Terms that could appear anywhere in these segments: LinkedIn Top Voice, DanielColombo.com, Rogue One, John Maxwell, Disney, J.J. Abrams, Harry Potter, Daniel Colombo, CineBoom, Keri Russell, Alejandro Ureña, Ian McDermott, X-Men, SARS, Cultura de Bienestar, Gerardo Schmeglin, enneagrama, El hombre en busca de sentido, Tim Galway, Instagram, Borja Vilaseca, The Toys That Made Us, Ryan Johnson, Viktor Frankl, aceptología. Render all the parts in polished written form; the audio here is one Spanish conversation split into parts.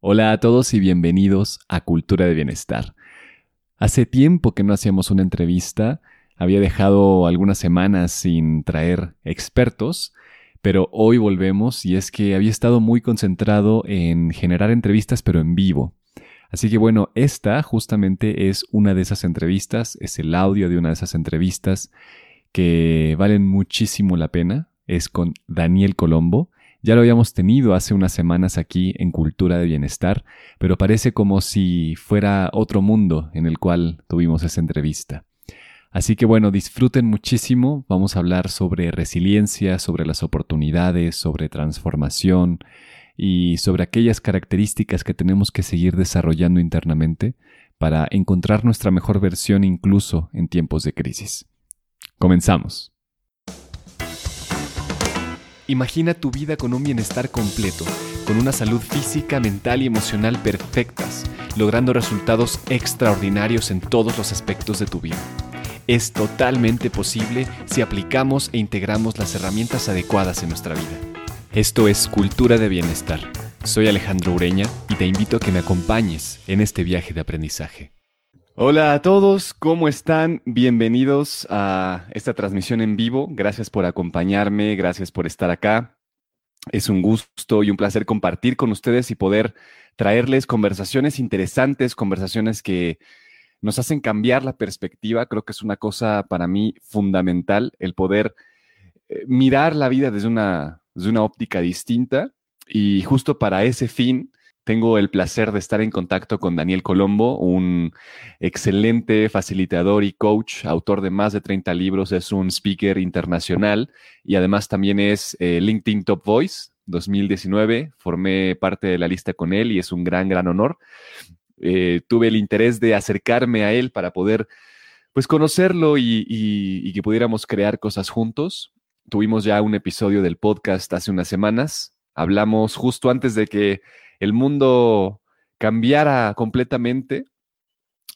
Hola a todos y bienvenidos a Cultura de Bienestar. Hace tiempo que no hacíamos una entrevista, había dejado algunas semanas sin traer expertos, pero hoy volvemos y es que había estado muy concentrado en generar entrevistas pero en vivo. Así que bueno, esta justamente es una de esas entrevistas, es el audio de una de esas entrevistas que valen muchísimo la pena, es con Daniel Colombo. Ya lo habíamos tenido hace unas semanas aquí en Cultura de Bienestar, pero parece como si fuera otro mundo en el cual tuvimos esa entrevista. Así que bueno, disfruten muchísimo. Vamos a hablar sobre resiliencia, sobre las oportunidades, sobre transformación y sobre aquellas características que tenemos que seguir desarrollando internamente para encontrar nuestra mejor versión incluso en tiempos de crisis. Comenzamos. Imagina tu vida con un bienestar completo, con una salud física, mental y emocional perfectas, logrando resultados extraordinarios en todos los aspectos de tu vida. Es totalmente posible si aplicamos e integramos las herramientas adecuadas en nuestra vida. Esto es Cultura de Bienestar. Soy Alejandro Ureña y te invito a que me acompañes en este viaje de aprendizaje. Hola a todos, ¿cómo están? Bienvenidos a esta transmisión en vivo. Gracias por acompañarme, gracias por estar acá. Es un gusto y un placer compartir con ustedes y poder traerles conversaciones interesantes, conversaciones que nos hacen cambiar la perspectiva. Creo que es una cosa para mí fundamental el poder mirar la vida desde una óptica distinta y justo para ese fin tengo el placer de estar en contacto con Daniel Colombo, un excelente facilitador y coach, autor de más de 30 libros, es un speaker internacional y además también es LinkedIn Top Voice 2019. Formé parte de la lista con él y es un gran honor. Tuve el interés de acercarme a él para poder pues, conocerlo y que pudiéramos crear cosas juntos. Tuvimos ya un episodio del podcast hace unas semanas. Hablamos justo antes de que el mundo cambiara completamente.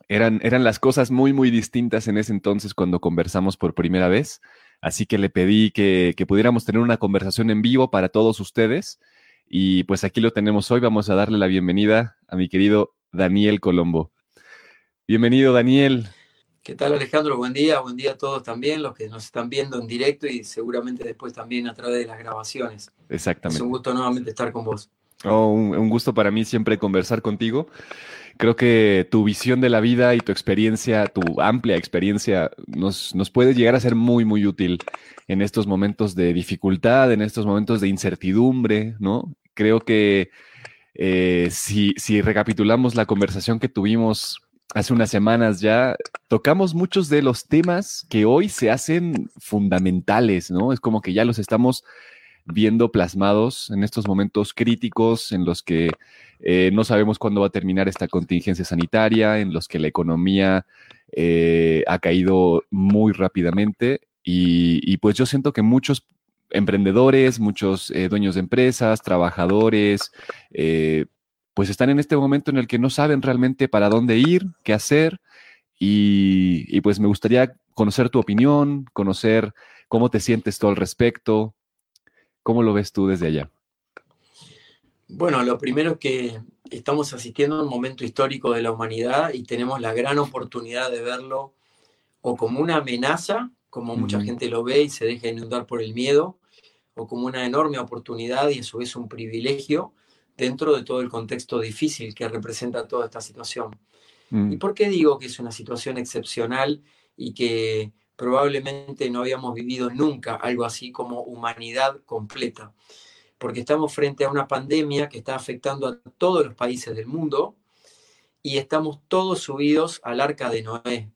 Eran las cosas muy distintas en ese entonces cuando conversamos por primera vez. Así que le pedí que pudiéramos tener una conversación en vivo para todos ustedes. Y pues aquí lo tenemos hoy. Vamos a darle la bienvenida a mi querido Daniel Colombo. Bienvenido, Daniel. ¿Qué tal, Alejandro? Buen día a todos también, los que nos están viendo en directo y seguramente después también a través de las grabaciones. Exactamente. Es un gusto nuevamente estar con vos. Oh, un gusto para mí siempre conversar contigo. Creo que tu visión de la vida y tu experiencia, tu amplia experiencia, nos puede llegar a ser muy útil en estos momentos de dificultad, en estos momentos de incertidumbre, ¿no? Creo que si recapitulamos la conversación que tuvimos hace unas semanas ya, tocamos muchos de los temas que hoy se hacen fundamentales, ¿no? Es como que ya los estamos viendo plasmados en estos momentos críticos en los que no sabemos cuándo va a terminar esta contingencia sanitaria, en los que la economía ha caído muy rápidamente y pues yo siento que muchos emprendedores, muchos dueños de empresas, trabajadores, pues están en este momento en el que no saben realmente para dónde ir, qué hacer y pues me gustaría conocer tu opinión, conocer cómo te sientes tú al respecto. ¿Cómo lo ves tú desde allá? Bueno, lo primero es que estamos asistiendo a un momento histórico de la humanidad y tenemos la gran oportunidad de verlo o como una amenaza, como mucha gente lo ve y se deja inundar por el miedo, o como una enorme oportunidad y a su vez un privilegio dentro de todo el contexto difícil que representa toda esta situación. ¿Y por qué digo que es una situación excepcional y que probablemente no habíamos vivido nunca algo así como humanidad completa? Porque estamos frente a una pandemia que está afectando a todos los países del mundo y estamos todos subidos al arca de Noé.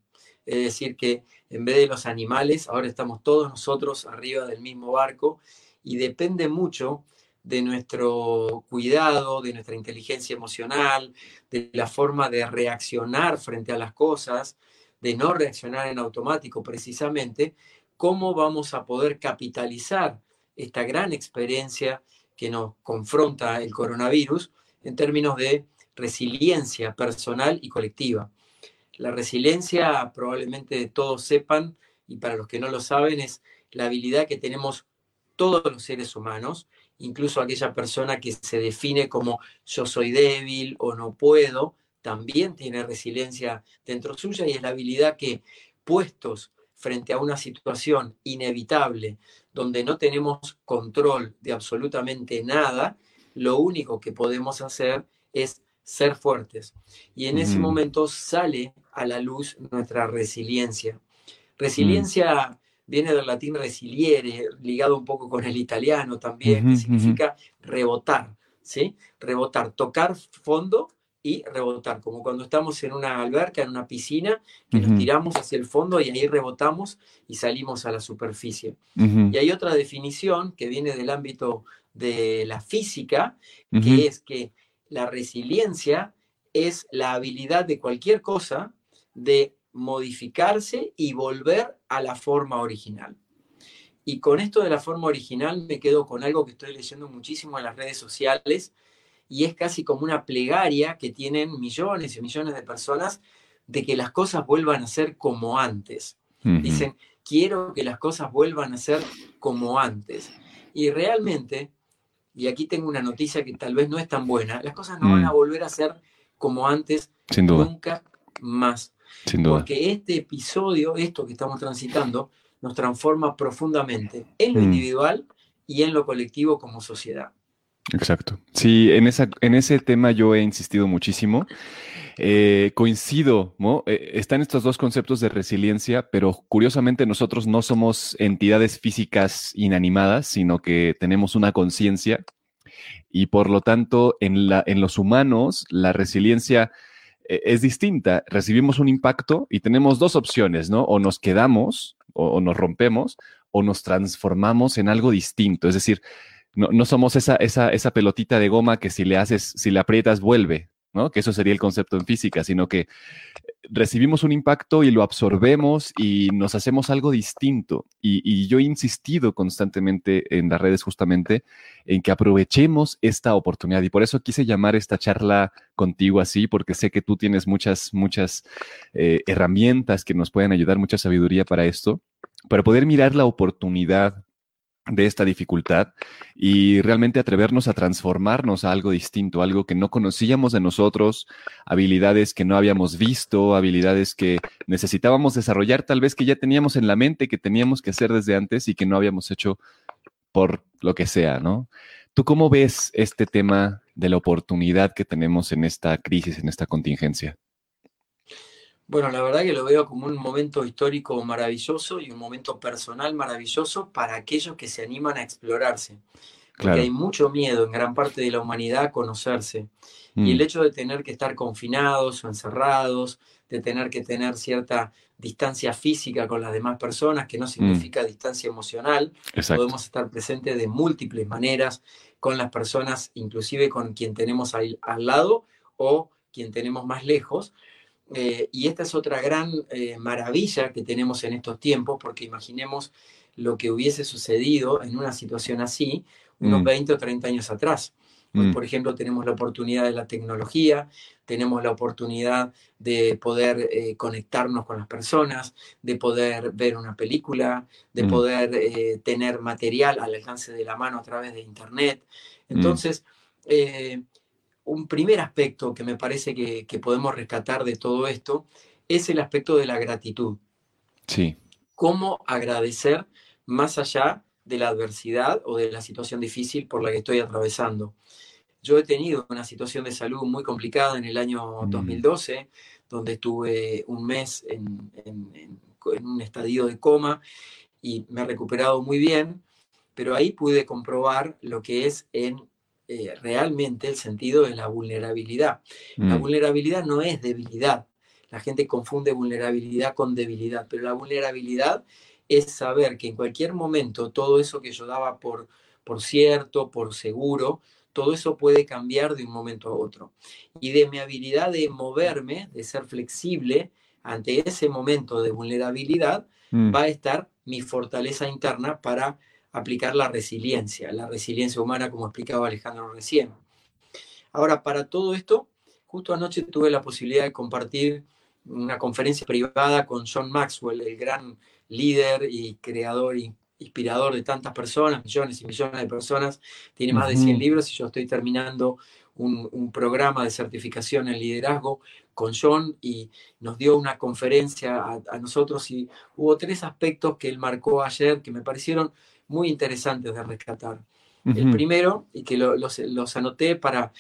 Es decir que en vez de los animales, ahora estamos todos nosotros arriba del mismo barco y depende mucho de nuestro cuidado, de nuestra inteligencia emocional, de la forma de reaccionar frente a las cosas, de no reaccionar en automático precisamente, cómo vamos a poder capitalizar esta gran experiencia que nos confronta el coronavirus en términos de resiliencia personal y colectiva. La resiliencia, probablemente todos sepan, y para los que no lo saben, es la habilidad que tenemos todos los seres humanos incluso aquella persona que se define como yo soy débil o no puedo, también tiene resiliencia dentro suya y es la habilidad que puestos frente a una situación inevitable donde no tenemos control de absolutamente nada, lo único que podemos hacer es ser fuertes. Y en ese momento sale a la luz nuestra resiliencia. Resiliencia viene del latín resiliere, ligado un poco con el italiano también, que significa rebotar, ¿sí? Rebotar, tocar fondo y rebotar, como cuando estamos en una alberca, en una piscina, que nos tiramos hacia el fondo y ahí rebotamos y salimos a la superficie. Y hay otra definición que viene del ámbito de la física, que es que la resiliencia es la habilidad de cualquier cosa de modificarse y volver a la forma original. Y con esto de la forma original me quedo con algo que estoy leyendo muchísimo en las redes sociales, y es casi como una plegaria que tienen millones y millones de personas de que las cosas vuelvan a ser como antes. Dicen, quiero que las cosas vuelvan a ser como antes. Y realmente, y aquí tengo una noticia que tal vez no es tan buena, las cosas no van a volver a ser como antes. Sin duda. Nunca más. Sin duda. Porque este episodio, esto que estamos transitando, nos transforma profundamente en lo individual y en lo colectivo como sociedad. Exacto. Sí, en ese tema yo he insistido muchísimo. Coincido, ¿no? Están estos dos conceptos de resiliencia, pero curiosamente nosotros no somos entidades físicas inanimadas, sino que tenemos una conciencia y por lo tanto en los humanos la resiliencia es distinta. Recibimos un impacto y tenemos dos opciones, ¿no? O nos quedamos o nos rompemos o nos transformamos en algo distinto. Es decir, no somos esa pelotita de goma que si le aprietas vuelve, ¿no? Que eso sería el concepto en física, sino que recibimos un impacto y lo absorbemos y nos hacemos algo distinto. Y yo he insistido constantemente en las redes justamente en que aprovechemos esta oportunidad. Y por eso quise llamar esta charla contigo así, porque sé que tú tienes muchas herramientas que nos pueden ayudar, mucha sabiduría para esto, para poder mirar la oportunidad de esta dificultad y realmente atrevernos a transformarnos a algo distinto, algo que no conocíamos de nosotros, habilidades que no habíamos visto, habilidades que necesitábamos desarrollar, tal vez que ya teníamos en la mente que teníamos que hacer desde antes y que no habíamos hecho por lo que sea, ¿no? ¿Tú cómo ves este tema de la oportunidad que tenemos en esta crisis, en esta contingencia? Bueno, la verdad que lo veo como un momento histórico maravilloso y un momento personal maravilloso para aquellos que se animan a explorarse. Porque hay mucho miedo en gran parte de la humanidad a conocerse. Y el hecho de tener que estar confinados o encerrados, de tener que tener cierta distancia física con las demás personas, que no significa distancia emocional. Exacto. Podemos estar presentes de múltiples maneras con las personas, inclusive con quien tenemos al lado o quien tenemos más lejos. Y esta es otra gran maravilla que tenemos en estos tiempos, porque imaginemos lo que hubiese sucedido en una situación así unos 20 o 30 años atrás. Hoy, por ejemplo, tenemos la oportunidad de la tecnología, tenemos la oportunidad de poder conectarnos con las personas, de poder ver una película, de poder tener material al alcance de la mano a través de internet. Entonces, un primer aspecto que me parece que podemos rescatar de todo esto es el aspecto de la gratitud. Sí. Cómo agradecer más allá de la adversidad o de la situación difícil por la que estoy atravesando. Yo he tenido una situación de salud muy complicada en el año 2012, donde estuve un mes en un estadio de coma y me he recuperado muy bien, pero ahí pude comprobar lo que es realmente el sentido de la vulnerabilidad. La vulnerabilidad no es debilidad. La gente confunde vulnerabilidad con debilidad, pero la vulnerabilidad es saber que en cualquier momento todo eso que yo daba por cierto, por seguro, todo eso puede cambiar de un momento a otro. Y de mi habilidad de moverme, de ser flexible ante ese momento de vulnerabilidad, va a estar mi fortaleza interna para aplicar la resiliencia humana, como explicaba Alejandro recién. Ahora, para todo esto, justo anoche tuve la posibilidad de compartir una conferencia privada con John Maxwell, el gran líder y creador y inspirador de tantas personas, millones y millones de personas, tiene más de 100 libros, y yo estoy terminando un programa de certificación en liderazgo con John, y nos dio una conferencia a nosotros, y hubo tres aspectos que él marcó ayer que me parecieron muy interesantes de rescatar. El primero, y que los anoté para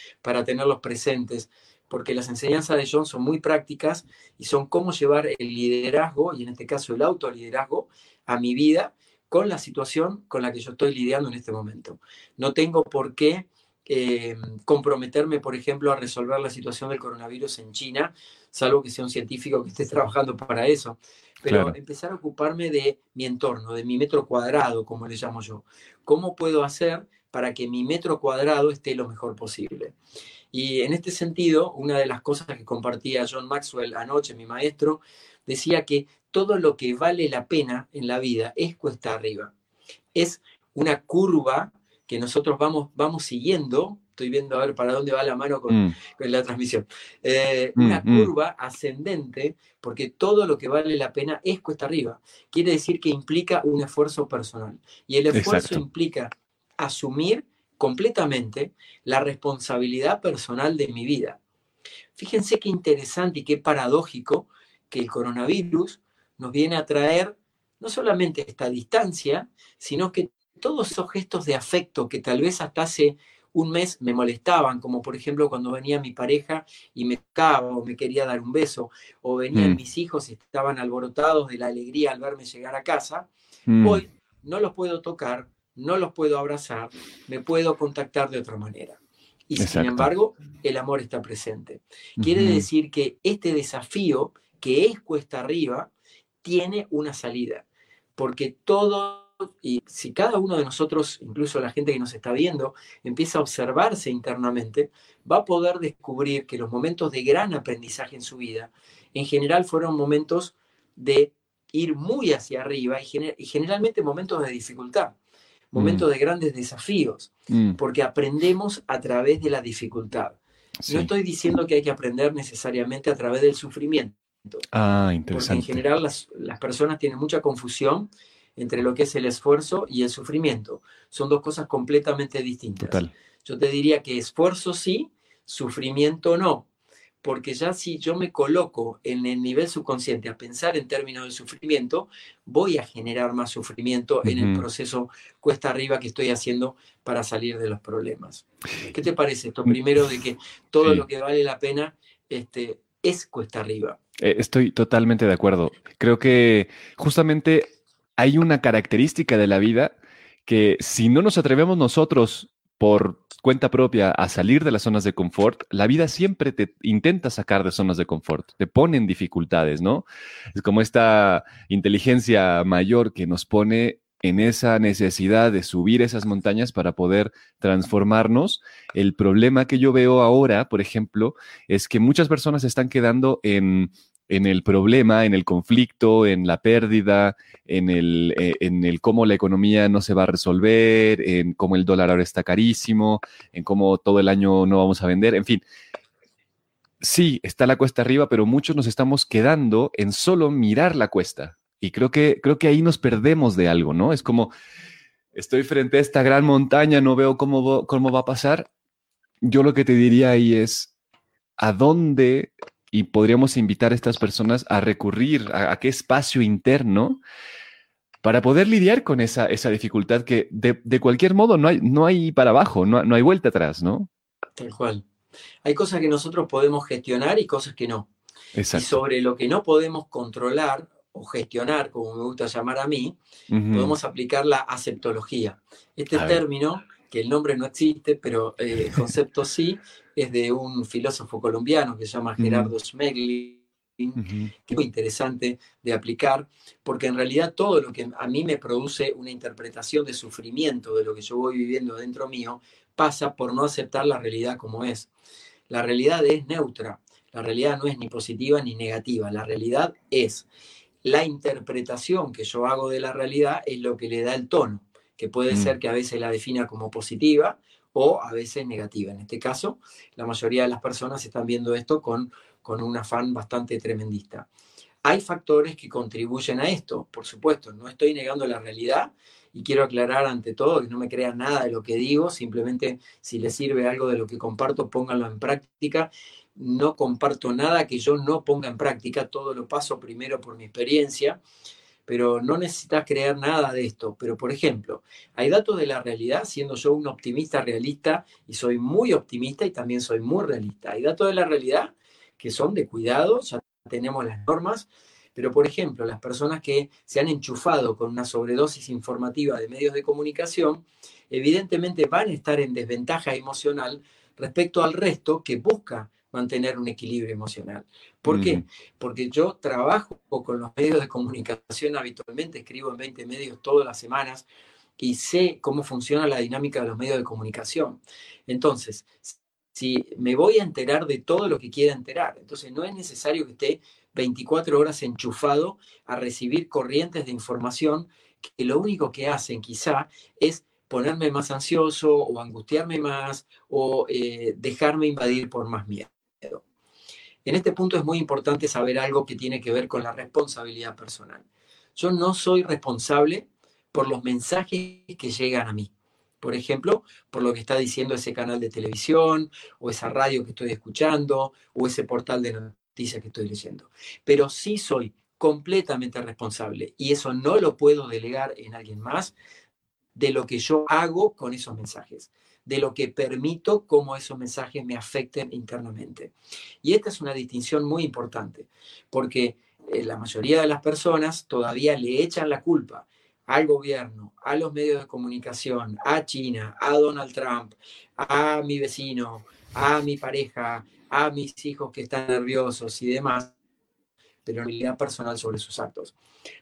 tenerlos presentes, porque las enseñanzas de John son muy prácticas y son cómo llevar el liderazgo, y en este caso el autoliderazgo, a mi vida con la situación con la que yo estoy lidiando en este momento. No tengo por qué comprometerme, por ejemplo, a resolver la situación del coronavirus en China, salvo que sea un científico que esté trabajando para eso. Pero claro, empezar a ocuparme de mi entorno, de mi metro cuadrado, como le llamo yo. ¿Cómo puedo hacer para que mi metro cuadrado esté lo mejor posible? Y en este sentido, una de las cosas que compartía John Maxwell anoche, mi maestro, decía que todo lo que vale la pena en la vida es cuesta arriba. Es una curva que nosotros vamos siguiendo. Estoy viendo a ver para dónde va la mano con la transmisión. Una curva ascendente, porque todo lo que vale la pena es cuesta arriba. Quiere decir que implica un esfuerzo personal. Y el esfuerzo implica asumir completamente la responsabilidad personal de mi vida. Fíjense qué interesante y qué paradójico que el coronavirus nos viene a traer no solamente esta distancia, sino que todos esos gestos de afecto que tal vez hasta hace un mes me molestaban, como por ejemplo cuando venía mi pareja y me tocaba o me quería dar un beso, o venían mis hijos y estaban alborotados de la alegría al verme llegar a casa, hoy no los puedo tocar, no los puedo abrazar, me puedo contactar de otra manera. Y sin embargo, el amor está presente. Quiere decir que este desafío, que es cuesta arriba, tiene una salida, porque todo... Y si cada uno de nosotros, incluso la gente que nos está viendo, empieza a observarse internamente, va a poder descubrir que los momentos de gran aprendizaje en su vida, en general fueron momentos de ir muy hacia arriba y generalmente momentos de dificultad, momentos de grandes desafíos, porque aprendemos a través de la dificultad. Sí. No estoy diciendo que hay que aprender necesariamente a través del sufrimiento. Ah, interesante. Porque en general las personas tienen mucha confusión entre lo que es el esfuerzo y el sufrimiento. Son dos cosas completamente distintas. Total. Yo te diría que esfuerzo sí, sufrimiento no. Porque ya si yo me coloco en el nivel subconsciente a pensar en términos de sufrimiento, voy a generar más sufrimiento en el proceso cuesta arriba que estoy haciendo para salir de los problemas. ¿Qué te parece esto? Primero, de que todo lo que vale la pena es cuesta arriba. Estoy totalmente de acuerdo. Creo que justamente... hay una característica de la vida que si no nos atrevemos nosotros por cuenta propia a salir de las zonas de confort, la vida siempre te intenta sacar de zonas de confort, te pone en dificultades, ¿no? Es como esta inteligencia mayor que nos pone en esa necesidad de subir esas montañas para poder transformarnos. El problema que yo veo ahora, por ejemplo, es que muchas personas están quedando en el problema, en el conflicto, en la pérdida, en el cómo la economía no se va a resolver, en cómo el dólar ahora está carísimo, en cómo todo el año no vamos a vender, en fin. Sí, está la cuesta arriba, pero muchos nos estamos quedando en solo mirar la cuesta. Y creo que ahí nos perdemos de algo, ¿no? Es como, estoy frente a esta gran montaña, no veo cómo va a pasar. Yo lo que te diría ahí es, ¿a dónde...? Y podríamos invitar a estas personas a recurrir a qué espacio interno para poder lidiar con esa dificultad que de cualquier modo no hay para abajo, no hay vuelta atrás, ¿no? Tal cual. Hay cosas que nosotros podemos gestionar y cosas que no. Exacto. Y sobre lo que no podemos controlar o gestionar, como me gusta llamar a mí, podemos aplicar la aceptología. Término, que el nombre no existe, pero el concepto sí, es de un filósofo colombiano que se llama Gerardo Schmeglin, que es muy interesante de aplicar, porque en realidad todo lo que a mí me produce una interpretación de sufrimiento de lo que yo voy viviendo dentro mío, pasa por no aceptar la realidad como es. La realidad es neutra, la realidad no es ni positiva ni negativa, la realidad es. La interpretación que yo hago de la realidad es lo que le da el tono, que puede ser que a veces la defina como positiva o a veces negativa. En este caso, la mayoría de las personas están viendo esto con un afán bastante tremendista. Hay factores que contribuyen a esto, por supuesto. No estoy negando la realidad y quiero aclarar ante todo que no me crean nada de lo que digo. Simplemente, si les sirve algo de lo que comparto, pónganlo en práctica. No comparto nada que yo no ponga en práctica. Todo lo paso primero por mi experiencia. Pero no necesitas creer nada de esto. Pero, por ejemplo, hay datos de la realidad, siendo yo un optimista realista, y soy muy optimista y también soy muy realista. Hay datos de la realidad que son de cuidado, ya tenemos las normas, pero, por ejemplo, las personas que se han enchufado con una sobredosis informativa de medios de comunicación, evidentemente van a estar en desventaja emocional respecto al resto que busca mantener un equilibrio emocional. ¿Por qué? Porque yo trabajo con los medios de comunicación habitualmente, escribo en 20 medios todas las semanas y sé cómo funciona la dinámica de los medios de comunicación. Entonces, si me voy a enterar de todo lo que quiera enterar, entonces no es necesario que esté 24 horas enchufado a recibir corrientes de información que lo único que hacen quizá es ponerme más ansioso o angustiarme más o dejarme invadir por más miedo. En este punto es muy importante saber algo que tiene que ver con la responsabilidad personal. Yo no soy responsable por los mensajes que llegan a mí. Por ejemplo, por lo que está diciendo ese canal de televisión, o esa radio que estoy escuchando, o ese portal de noticias que estoy leyendo. Pero sí soy completamente responsable, y eso no lo puedo delegar en alguien más, de lo que yo hago con esos mensajes, de lo que permito cómo esos mensajes me afecten internamente. Y esta es una distinción muy importante, porque la mayoría de las personas todavía le echan la culpa al gobierno, a los medios de comunicación, a China, a Donald Trump, a mi vecino, a mi pareja, a mis hijos que están nerviosos y demás, de la realidad personal sobre sus actos.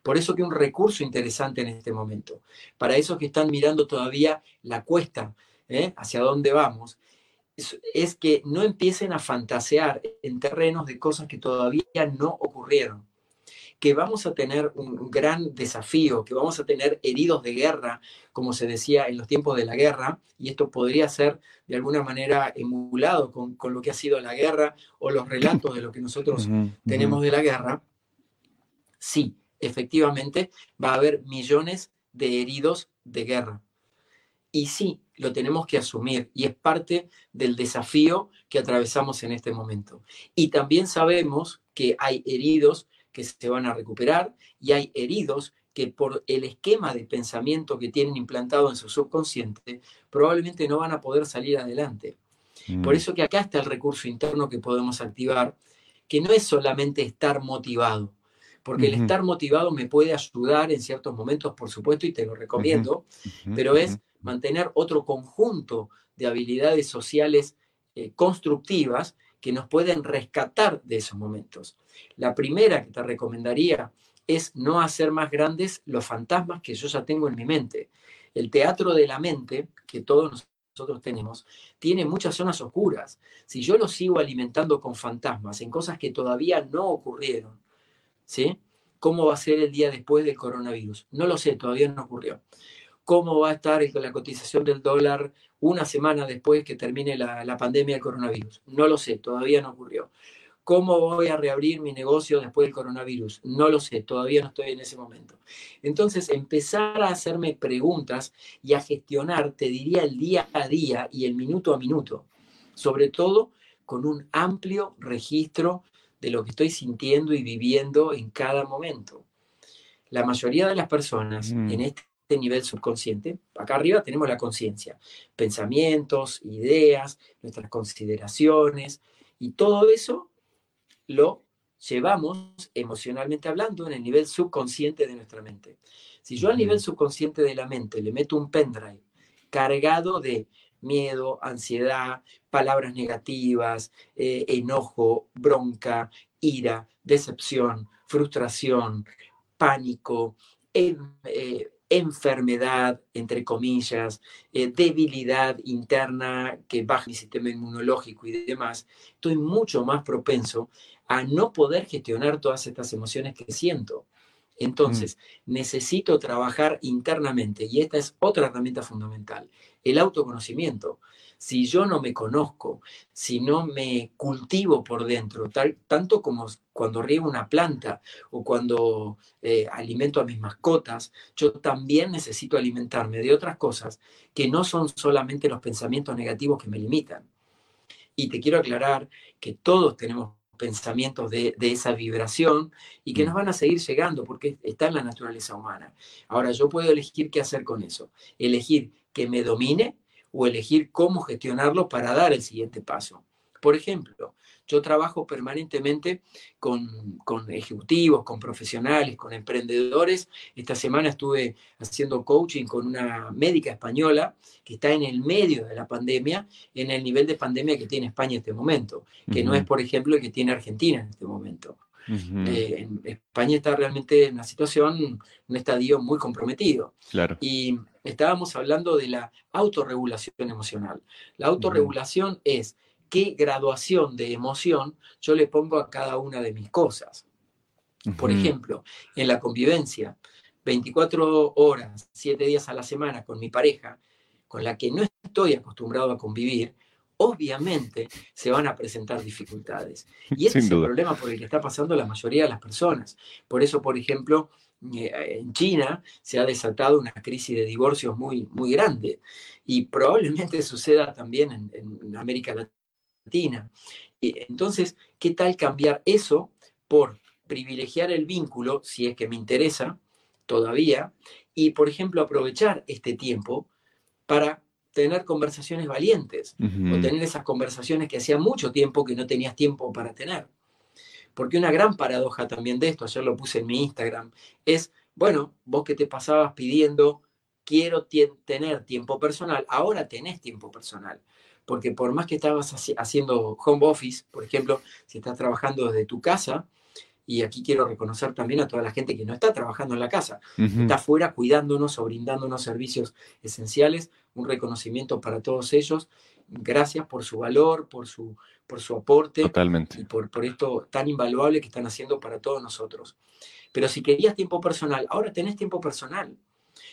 Por eso que un recurso interesante en este momento, para esos que están mirando todavía la cuesta, hacia dónde vamos, es que no empiecen a fantasear en terrenos de cosas que todavía no ocurrieron, que vamos a tener un gran desafío, que vamos a tener heridos de guerra, como se decía en los tiempos de la guerra, y esto podría ser de alguna manera emulado con lo que ha sido la guerra o los relatos de lo que nosotros tenemos de la guerra. Sí, efectivamente va a haber millones de heridos de guerra. Y sí, lo tenemos que asumir, y es parte del desafío que atravesamos en este momento. Y también sabemos que hay heridos que se van a recuperar, y hay heridos que por el esquema de pensamiento que tienen implantado en su subconsciente, probablemente no van a poder salir adelante. Por eso que acá está el recurso interno que podemos activar, que no es solamente estar motivado, porque el estar motivado me puede ayudar en ciertos momentos, por supuesto, y te lo recomiendo, pero es mantener otro conjunto de habilidades sociales constructivas que nos pueden rescatar de esos momentos. La primera que te recomendaría es no hacer más grandes los fantasmas que yo ya tengo en mi mente. El teatro de la mente, que todos nosotros tenemos, tiene muchas zonas oscuras. Si yo lo sigo alimentando con fantasmas, en cosas que todavía no ocurrieron, ¿sí? ¿Cómo va a ser el día después del coronavirus? No lo sé, todavía no ocurrió. ¿Cómo va a estar la cotización del dólar una semana después que termine la pandemia del coronavirus? No lo sé, todavía no ocurrió. ¿Cómo voy a reabrir mi negocio después del coronavirus? No lo sé, todavía no estoy en ese momento. Entonces, empezar a hacerme preguntas y a gestionar, te diría, el día a día y el minuto a minuto, sobre todo con un amplio registro de lo que estoy sintiendo y viviendo en cada momento. La mayoría de las personas en este nivel subconsciente, acá arriba tenemos la conciencia, pensamientos, ideas, nuestras consideraciones, y todo eso lo llevamos emocionalmente hablando en el nivel subconsciente de nuestra mente. Si yo al nivel subconsciente de la mente le meto un pendrive cargado de miedo, ansiedad, palabras negativas, enojo, bronca, ira, decepción, frustración, pánico, enfermedad, entre comillas, debilidad interna que baja mi sistema inmunológico y demás, estoy mucho más propenso a no poder gestionar todas estas emociones que siento. Entonces, necesito trabajar internamente, y esta es otra herramienta fundamental, el autoconocimiento. si yo no me conozco, si no me cultivo por dentro, tanto como cuando riego una planta o cuando alimento a mis mascotas, yo también necesito alimentarme de otras cosas que no son solamente los pensamientos negativos que me limitan. Y te quiero aclarar que todos tenemos pensamientos de esa vibración y que nos van a seguir llegando porque está en la naturaleza humana. Ahora, yo puedo elegir qué hacer con eso. Elegir que me domine o elegir cómo gestionarlo para dar el siguiente paso. Por ejemplo, yo trabajo permanentemente con ejecutivos, con profesionales, con emprendedores. Esta semana estuve haciendo coaching con una médica española que está en el medio de la pandemia, en el nivel de pandemia que tiene España en este momento, que no es, por ejemplo, el que tiene Argentina en este momento. España está realmente en una situación, un estadio muy comprometido. Claro. Y estábamos hablando de la autorregulación emocional. La autorregulación es qué graduación de emoción yo le pongo a cada una de mis cosas. Por ejemplo, en la convivencia, 24 horas, 7 días a la semana con mi pareja, con la que no estoy acostumbrado a convivir, obviamente se van a presentar dificultades. Y ese es el problema por el que está pasando la mayoría de las personas. Por eso, por ejemplo, en China se ha desatado una crisis de divorcios muy, muy grande. Y probablemente suceda también en América Latina. Entonces, ¿qué tal cambiar eso por privilegiar el vínculo, si es que me interesa todavía, y, por ejemplo, aprovechar este tiempo para tener conversaciones valientes, o tener esas conversaciones que hacía mucho tiempo que no tenías tiempo para tener? Porque una gran paradoja también de esto, ayer lo puse en mi Instagram, es, bueno, vos que te pasabas pidiendo, quiero tener tiempo personal, ahora tenés tiempo personal. Porque por más que estabas haciendo home office, por ejemplo, si estás trabajando desde tu casa, y aquí quiero reconocer también a toda la gente que no está trabajando en la casa, está afuera cuidándonos o brindándonos servicios esenciales, un reconocimiento para todos ellos. Gracias por su valor, por su aporte. Totalmente. Y por esto tan invaluable que están haciendo para todos nosotros. Pero si querías tiempo personal, ahora tenés tiempo personal.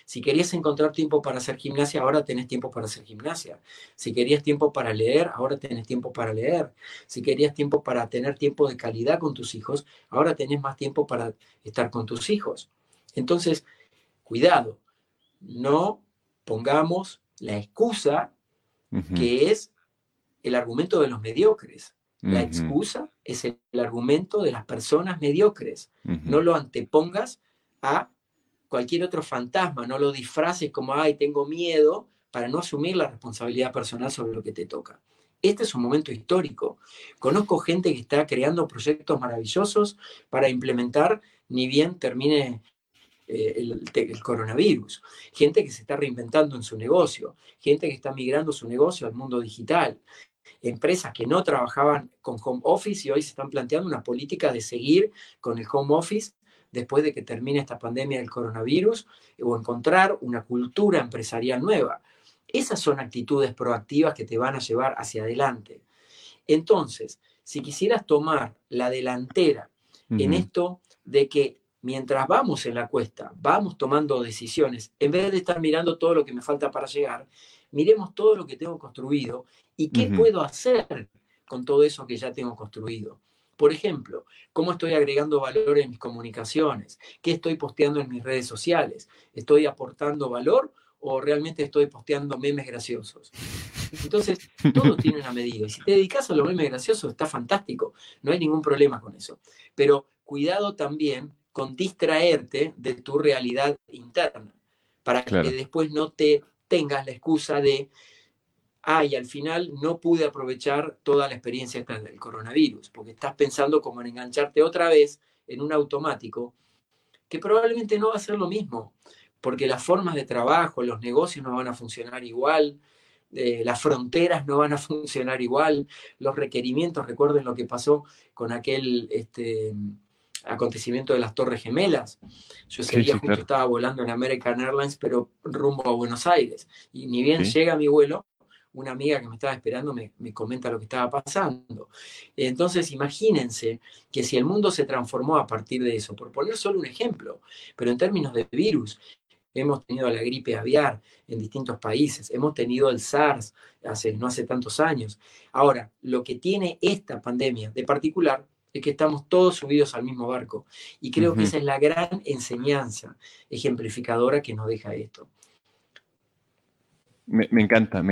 Si querías encontrar tiempo para hacer gimnasia, ahora tenés tiempo para hacer gimnasia. Si querías tiempo para leer, ahora tenés tiempo para leer. Si querías tiempo para tener tiempo de calidad con tus hijos, ahora tenés más tiempo para estar con tus hijos. Entonces, cuidado, no pongamos la excusa que es el argumento de los mediocres. La excusa es el argumento de las personas mediocres. No lo antepongas a cualquier otro fantasma, no lo disfraces como, ay, tengo miedo, para no asumir la responsabilidad personal sobre lo que te toca. Este es un momento histórico. Conozco gente que está creando proyectos maravillosos para implementar, ni bien termine el coronavirus. Gente que se está reinventando en su negocio, gente que está migrando su negocio al mundo digital, empresas que no trabajaban con home office y hoy se están planteando una política de seguir con el home office después de que termine esta pandemia del coronavirus, o encontrar una cultura empresarial nueva. Esas son actitudes proactivas que te van a llevar hacia adelante. Entonces, si quisieras tomar la delantera en esto de que mientras vamos en la cuesta, vamos tomando decisiones, en vez de estar mirando todo lo que me falta para llegar, miremos todo lo que tengo construido y qué puedo hacer con todo eso que ya tengo construido. Por ejemplo, ¿cómo estoy agregando valor en mis comunicaciones? ¿Qué estoy posteando en mis redes sociales? ¿Estoy aportando valor o realmente estoy posteando memes graciosos? Entonces, todo tiene una medida. Y si te dedicas a los memes graciosos, está fantástico. No hay ningún problema con eso. Pero cuidado también con distraerte de tu realidad interna para que después no te tengas la excusa de y al final no pude aprovechar toda la experiencia del coronavirus, porque estás pensando como en engancharte otra vez en un automático, que probablemente no va a ser lo mismo, porque las formas de trabajo, los negocios no van a funcionar igual, las fronteras no van a funcionar igual, los requerimientos, recuerden lo que pasó con aquel acontecimiento de las Torres Gemelas. Yo ese día justo estaba volando en American Airlines, pero rumbo a Buenos Aires, y ni bien llega mi vuelo, una amiga que me estaba esperando me comenta lo que estaba pasando. Entonces, imagínense que si el mundo se transformó a partir de eso, por poner solo un ejemplo, pero en términos de virus, hemos tenido la gripe aviar en distintos países, hemos tenido el SARS no hace tantos años. Ahora, lo que tiene esta pandemia de particular es que estamos todos subidos al mismo barco. Y creo que esa es la gran enseñanza ejemplificadora que nos deja esto. Me encanta.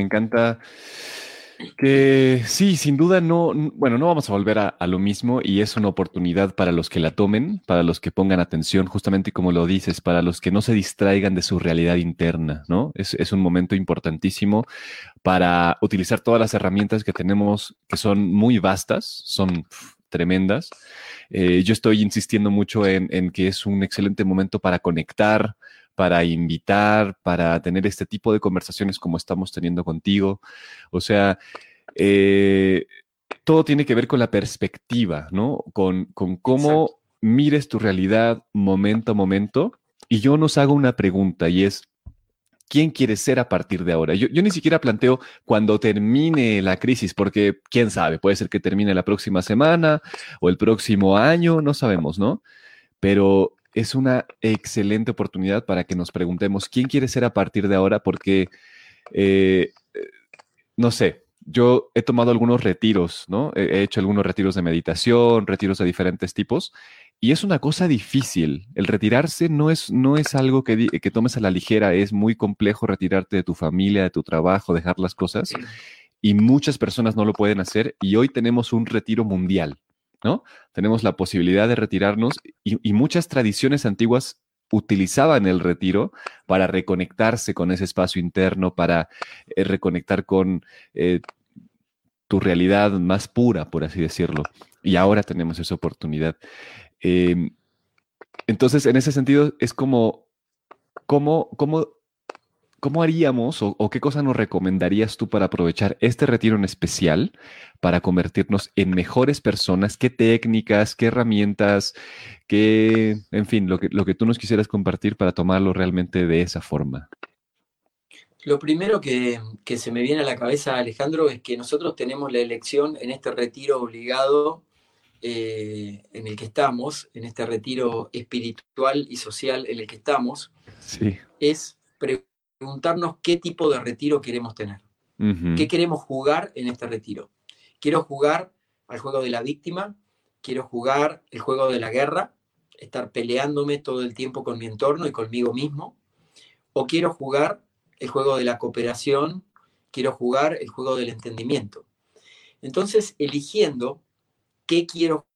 Que sí, sin duda no vamos a volver a lo mismo, y es una oportunidad para los que la tomen, para los que pongan atención, justamente como lo dices, para los que no se distraigan de su realidad interna, ¿no? Es un momento importantísimo para utilizar todas las herramientas que tenemos, que son muy vastas, son tremendas. Yo estoy insistiendo mucho en que es un excelente momento para conectar, para invitar, para tener este tipo de conversaciones como estamos teniendo contigo. O sea, todo tiene que ver con la perspectiva, ¿no? Con cómo Exacto. mires tu realidad momento a momento. Y yo nos hago una pregunta, y es, ¿quién quieres ser a partir de ahora? Yo ni siquiera planteo cuando termine la crisis, porque quién sabe, puede ser que termine la próxima semana o el próximo año, no sabemos, ¿no? Pero es una excelente oportunidad para que nos preguntemos quién quiere ser a partir de ahora, porque, no sé, yo he tomado algunos retiros, ¿no? He hecho algunos retiros de meditación, retiros de diferentes tipos, y es una cosa difícil. El retirarse no es algo que tomes a la ligera, es muy complejo retirarte de tu familia, de tu trabajo, dejar las cosas, y muchas personas no lo pueden hacer, y hoy tenemos un retiro mundial, ¿no? Tenemos la posibilidad de retirarnos y muchas tradiciones antiguas utilizaban el retiro para reconectarse con ese espacio interno, para reconectar con tu realidad más pura, por así decirlo. Y ahora tenemos esa oportunidad. Entonces, en ese sentido, es como, ¿cómo haríamos o qué cosa nos recomendarías tú para aprovechar este retiro en especial para convertirnos en mejores personas? ¿Qué técnicas, qué herramientas, qué, en fin, lo que tú nos quisieras compartir para tomarlo realmente de esa forma? Lo primero que se me viene a la cabeza, Alejandro, es que nosotros tenemos la elección en este retiro obligado en el que estamos, en este retiro espiritual y social en el que estamos, sí. Es preguntarnos qué tipo de retiro queremos tener. Uh-huh. ¿Qué queremos jugar en este retiro? ¿Quiero jugar al juego de la víctima? ¿Quiero jugar el juego de la guerra? ¿Estar peleándome todo el tiempo con mi entorno y conmigo mismo? ¿O quiero jugar el juego de la cooperación? ¿Quiero jugar el juego del entendimiento? Entonces, eligiendo qué quiero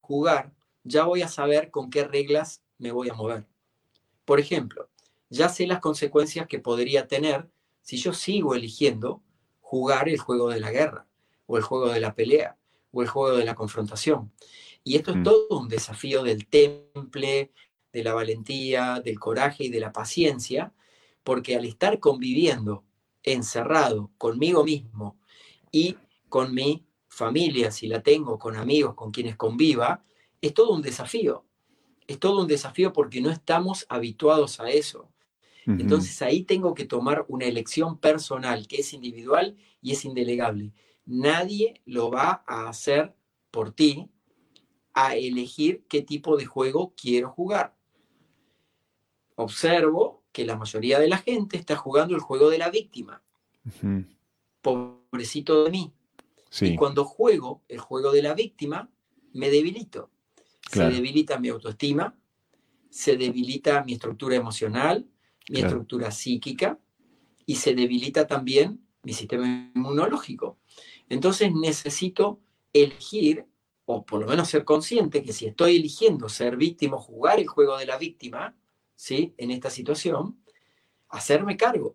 jugar, ya voy a saber con qué reglas me voy a mover. Por ejemplo, ya sé las consecuencias que podría tener si yo sigo eligiendo jugar el juego de la guerra, o el juego de la pelea, o el juego de la confrontación. Y esto es todo un desafío del temple, de la valentía, del coraje y de la paciencia, porque al estar conviviendo encerrado conmigo mismo y con mi familia, si la tengo, con amigos, con quienes conviva, es todo un desafío. Es todo un desafío porque no estamos habituados a eso. Entonces ahí tengo que tomar una elección personal que es individual y es indelegable. Nadie lo va a hacer por ti, a elegir qué tipo de juego quiero jugar. Observo que la mayoría de la gente está jugando el juego de la víctima. Uh-huh. Pobrecito de mí. Sí. Y cuando juego el juego de la víctima, me debilito. Claro. Se debilita mi autoestima, se debilita mi estructura emocional, mi claro. estructura psíquica, y se debilita también mi sistema inmunológico. Entonces necesito elegir, o por lo menos ser consciente, que si estoy eligiendo ser víctima, jugar el juego de la víctima, ¿sí? En esta situación, hacerme cargo.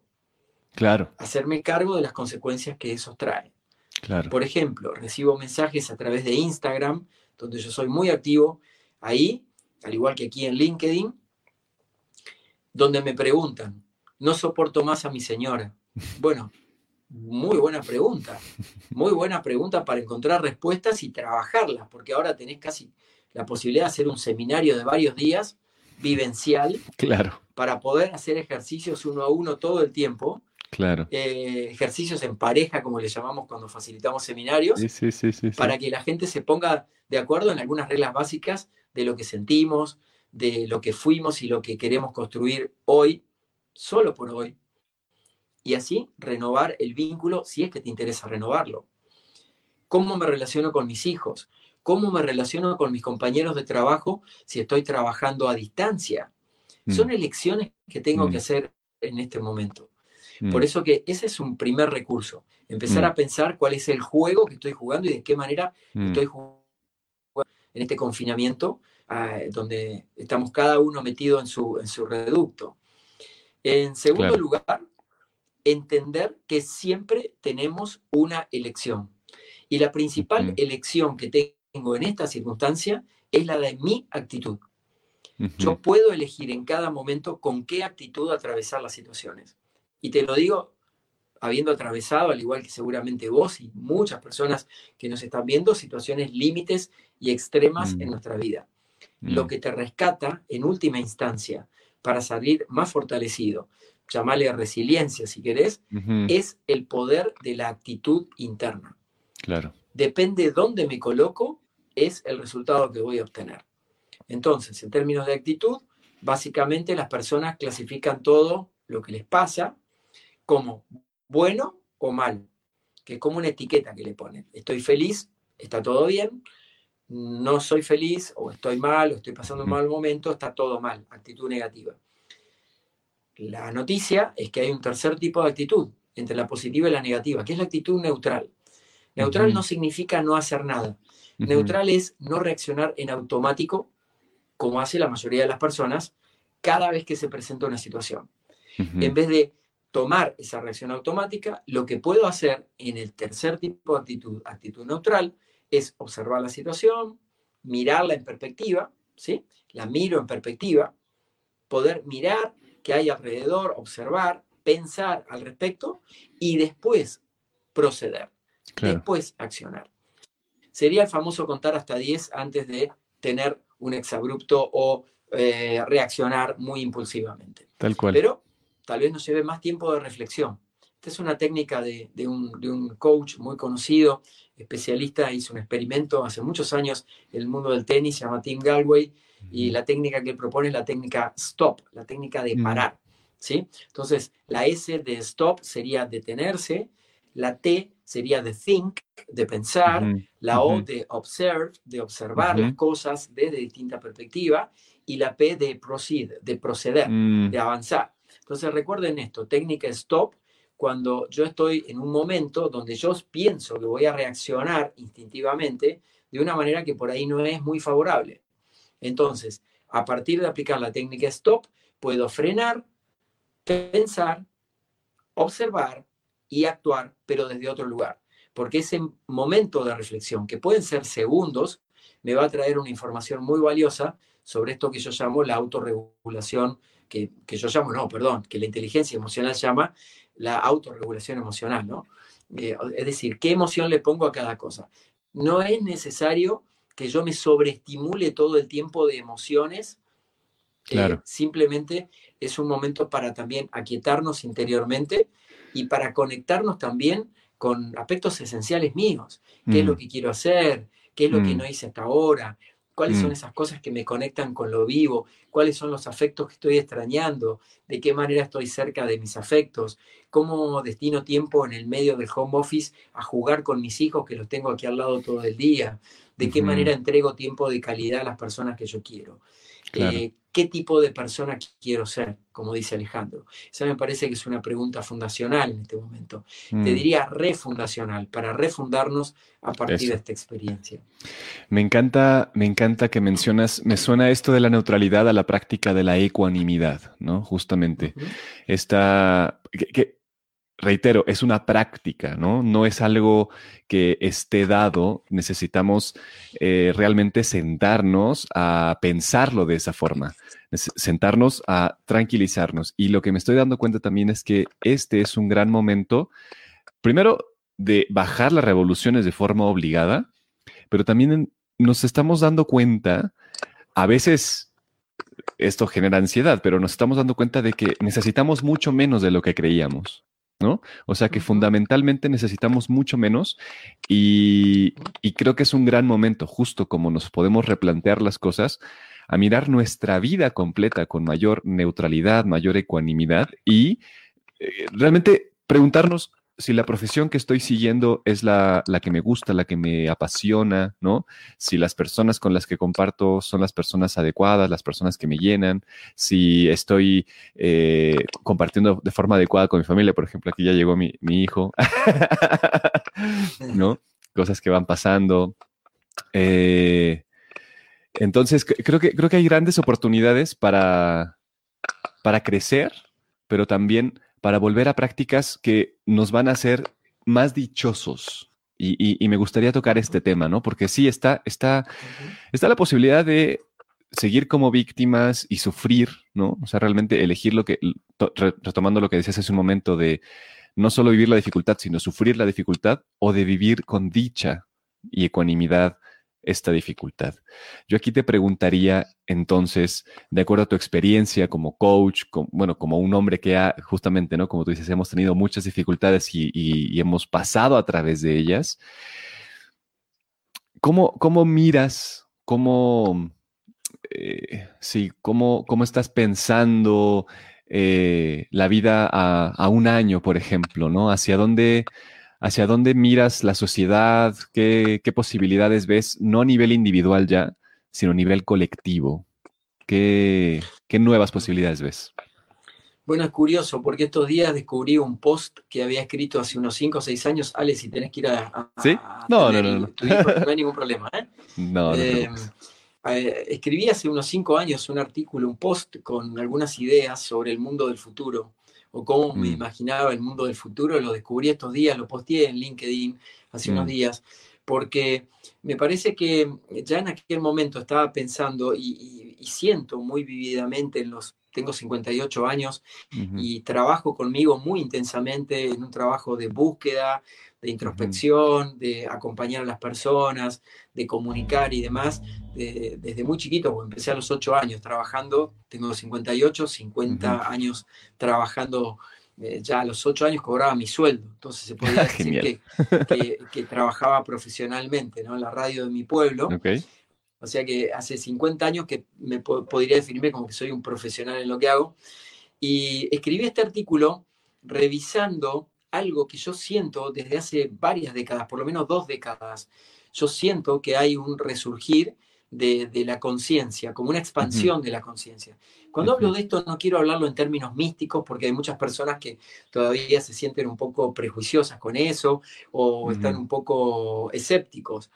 Claro. Hacerme cargo de las consecuencias que eso trae. Claro. Por ejemplo, recibo mensajes a través de Instagram, donde yo soy muy activo ahí, al igual que aquí en LinkedIn, donde me preguntan, no soporto más a mi señora. Bueno, muy buena pregunta para encontrar respuestas y trabajarlas, porque ahora tenés casi la posibilidad de hacer un seminario de varios días, vivencial, claro. para poder hacer ejercicios 1 a 1 todo el tiempo, claro. Ejercicios en pareja, como le llamamos cuando facilitamos seminarios, sí. para que la gente se ponga de acuerdo en algunas reglas básicas de lo que sentimos, de lo que fuimos y lo que queremos construir hoy solo por hoy, y así renovar el vínculo si es que te interesa renovarlo. ¿Cómo me relaciono con mis hijos? ¿Cómo me relaciono con mis compañeros de trabajo si estoy trabajando a distancia? Son elecciones que tengo que hacer en este momento. Por eso que ese es un primer recurso. Empezar a pensar cuál es el juego que estoy jugando y de qué manera estoy jugando en este confinamiento, donde estamos cada uno metido en su reducto. En segundo lugar, entender que siempre tenemos una elección. Y la principal elección que tengo en esta circunstancia es la de mi actitud. Yo puedo elegir en cada momento con qué actitud atravesar las situaciones. Y te lo digo habiendo atravesado, al igual que seguramente vos y muchas personas que nos están viendo, situaciones límites y extremas en nuestra vida. Lo que te rescata en última instancia para salir más fortalecido, llamarle resiliencia si querés, es el poder de la actitud interna. Claro. Depende de dónde me coloco, es el resultado que voy a obtener. Entonces, en términos de actitud, básicamente las personas clasifican todo lo que les pasa como bueno o mal, que es como una etiqueta que le ponen. Estoy feliz, está todo bien, no soy feliz, o estoy mal, o estoy pasando un mal momento, está todo mal, actitud negativa. La noticia es que hay un tercer tipo de actitud, entre la positiva y la negativa, que es la actitud neutral. Neutral no significa no hacer nada. Neutral es no reaccionar en automático, como hace la mayoría de las personas, cada vez que se presenta una situación. En vez de tomar esa reacción automática, lo que puedo hacer en el tercer tipo de actitud, actitud neutral, es observar la situación, mirarla en perspectiva, ¿sí? La miro en perspectiva, poder mirar qué hay alrededor, observar, pensar al respecto y después proceder, después accionar. Sería el famoso contar hasta 10 antes de tener un exabrupto o reaccionar muy impulsivamente. Tal cual. Pero tal vez nos lleve más tiempo de reflexión. Esta es una técnica de un coach muy conocido, especialista, hizo un experimento hace muchos años en el mundo del tenis, se llama Tim Galway, y la técnica que él propone es la técnica stop, la técnica de parar, ¿sí? Entonces, la S de stop sería detenerse, la T sería de think, de pensar, la O de observe, de observar las cosas desde distinta perspectiva, y la P de proceed, de proceder, de avanzar. Entonces, recuerden esto, técnica stop, cuando yo estoy en un momento donde yo pienso que voy a reaccionar instintivamente de una manera que por ahí no es muy favorable. Entonces, a partir de aplicar la técnica stop, puedo frenar, pensar, observar y actuar, pero desde otro lugar. Porque ese momento de reflexión, que pueden ser segundos, me va a traer una información muy valiosa sobre esto que yo llamo la autorregulación, que la inteligencia emocional llama la autorregulación emocional, ¿no? Es decir, ¿qué emoción le pongo a cada cosa? No es necesario que yo me sobreestimule todo el tiempo de emociones. Simplemente es un momento para también aquietarnos interiormente y para conectarnos también con aspectos esenciales míos. ¿Qué es lo que quiero hacer? ¿Qué es lo que no hice hasta ahora? ¿Cuáles son esas cosas que me conectan con lo vivo? ¿Cuáles son los afectos que estoy extrañando? ¿De qué manera estoy cerca de mis afectos? ¿Cómo destino tiempo en el medio del home office a jugar con mis hijos que los tengo aquí al lado todo el día? ¿De qué manera entrego tiempo de calidad a las personas que yo quiero? ¿Qué tipo de persona quiero ser? Como dice Alejandro. Esa me parece que es una pregunta fundacional en este momento. Te diría refundacional, para refundarnos a partir de esta experiencia. Me encanta que mencionas, me suena esto de la neutralidad a la práctica de la ecuanimidad, ¿no? Justamente. Esta, que, reitero, es una práctica, ¿no? No es algo que esté dado. Necesitamos realmente sentarnos a pensarlo de esa forma, sentarnos a tranquilizarnos. Y lo que me estoy dando cuenta también es que este es un gran momento, primero, de bajar las revoluciones de forma obligada, pero también nos estamos dando cuenta, a veces esto genera ansiedad, pero nos estamos dando cuenta de que necesitamos mucho menos de lo que creíamos, ¿no? O sea que fundamentalmente necesitamos mucho menos y creo que es un gran momento, justo como nos podemos replantear las cosas. a mirar nuestra vida completa con mayor neutralidad, mayor ecuanimidad y realmente preguntarnos si la profesión que estoy siguiendo es la que me gusta, la que me apasiona, ¿no? Si las personas con las que comparto son las personas adecuadas, las personas que me llenan, si estoy compartiendo de forma adecuada con mi familia. Por ejemplo, aquí ya llegó mi hijo, ¿no? Cosas que van pasando. Entonces, creo que hay grandes oportunidades para crecer, pero también para volver a prácticas que nos van a hacer más dichosos. Y me gustaría tocar este tema, ¿no? Porque sí, está la posibilidad de seguir como víctimas y sufrir, ¿no? O sea, realmente elegir lo que... Retomando lo que decías hace un momento de no solo vivir la dificultad, sino sufrir la dificultad, o de vivir con dicha y ecuanimidad esta dificultad. Yo aquí te preguntaría, entonces, de acuerdo a tu experiencia como coach, como un hombre que ha, justamente, ¿no? Como tú dices, hemos tenido muchas dificultades y hemos pasado a través de ellas. ¿Cómo miras? ¿Cómo estás pensando la vida a un año, por ejemplo, ¿no? ¿Hacia dónde miras la sociedad? ¿Qué posibilidades ves? No a nivel individual ya, sino a nivel colectivo. ¿Qué nuevas posibilidades ves? Bueno, es curioso, porque estos días descubrí un post que había escrito hace unos 5 o 6 años. Ale, si tenés que ir a ¿sí? No hay ningún problema, ¿eh? Escribí hace unos 5 años un artículo, un post con algunas ideas sobre el mundo del futuro, o cómo me imaginaba el mundo del futuro. Lo descubrí estos días, lo posteé en LinkedIn hace unos días, porque me parece que ya en aquel momento estaba pensando y siento muy vividamente tengo 58 años y trabajo conmigo muy intensamente en un trabajo de búsqueda, de introspección, de acompañar a las personas, de comunicar y demás. Desde muy chiquito, porque empecé a los 8 años trabajando, tengo 50 años trabajando, ya a los 8 años cobraba mi sueldo, entonces se podía decir que trabajaba profesionalmente, ¿no? En la radio de mi pueblo. Okay. O sea que hace 50 años que me podría definirme como que soy un profesional en lo que hago. Y escribí este artículo revisando algo que yo siento desde hace varias décadas, por lo menos 2 décadas. Yo siento que hay un resurgir de la conciencia, como una expansión de la conciencia. Cuando hablo de esto no quiero hablarlo en términos místicos, porque hay muchas personas que todavía se sienten un poco prejuiciosas con eso, o están un poco escépticos.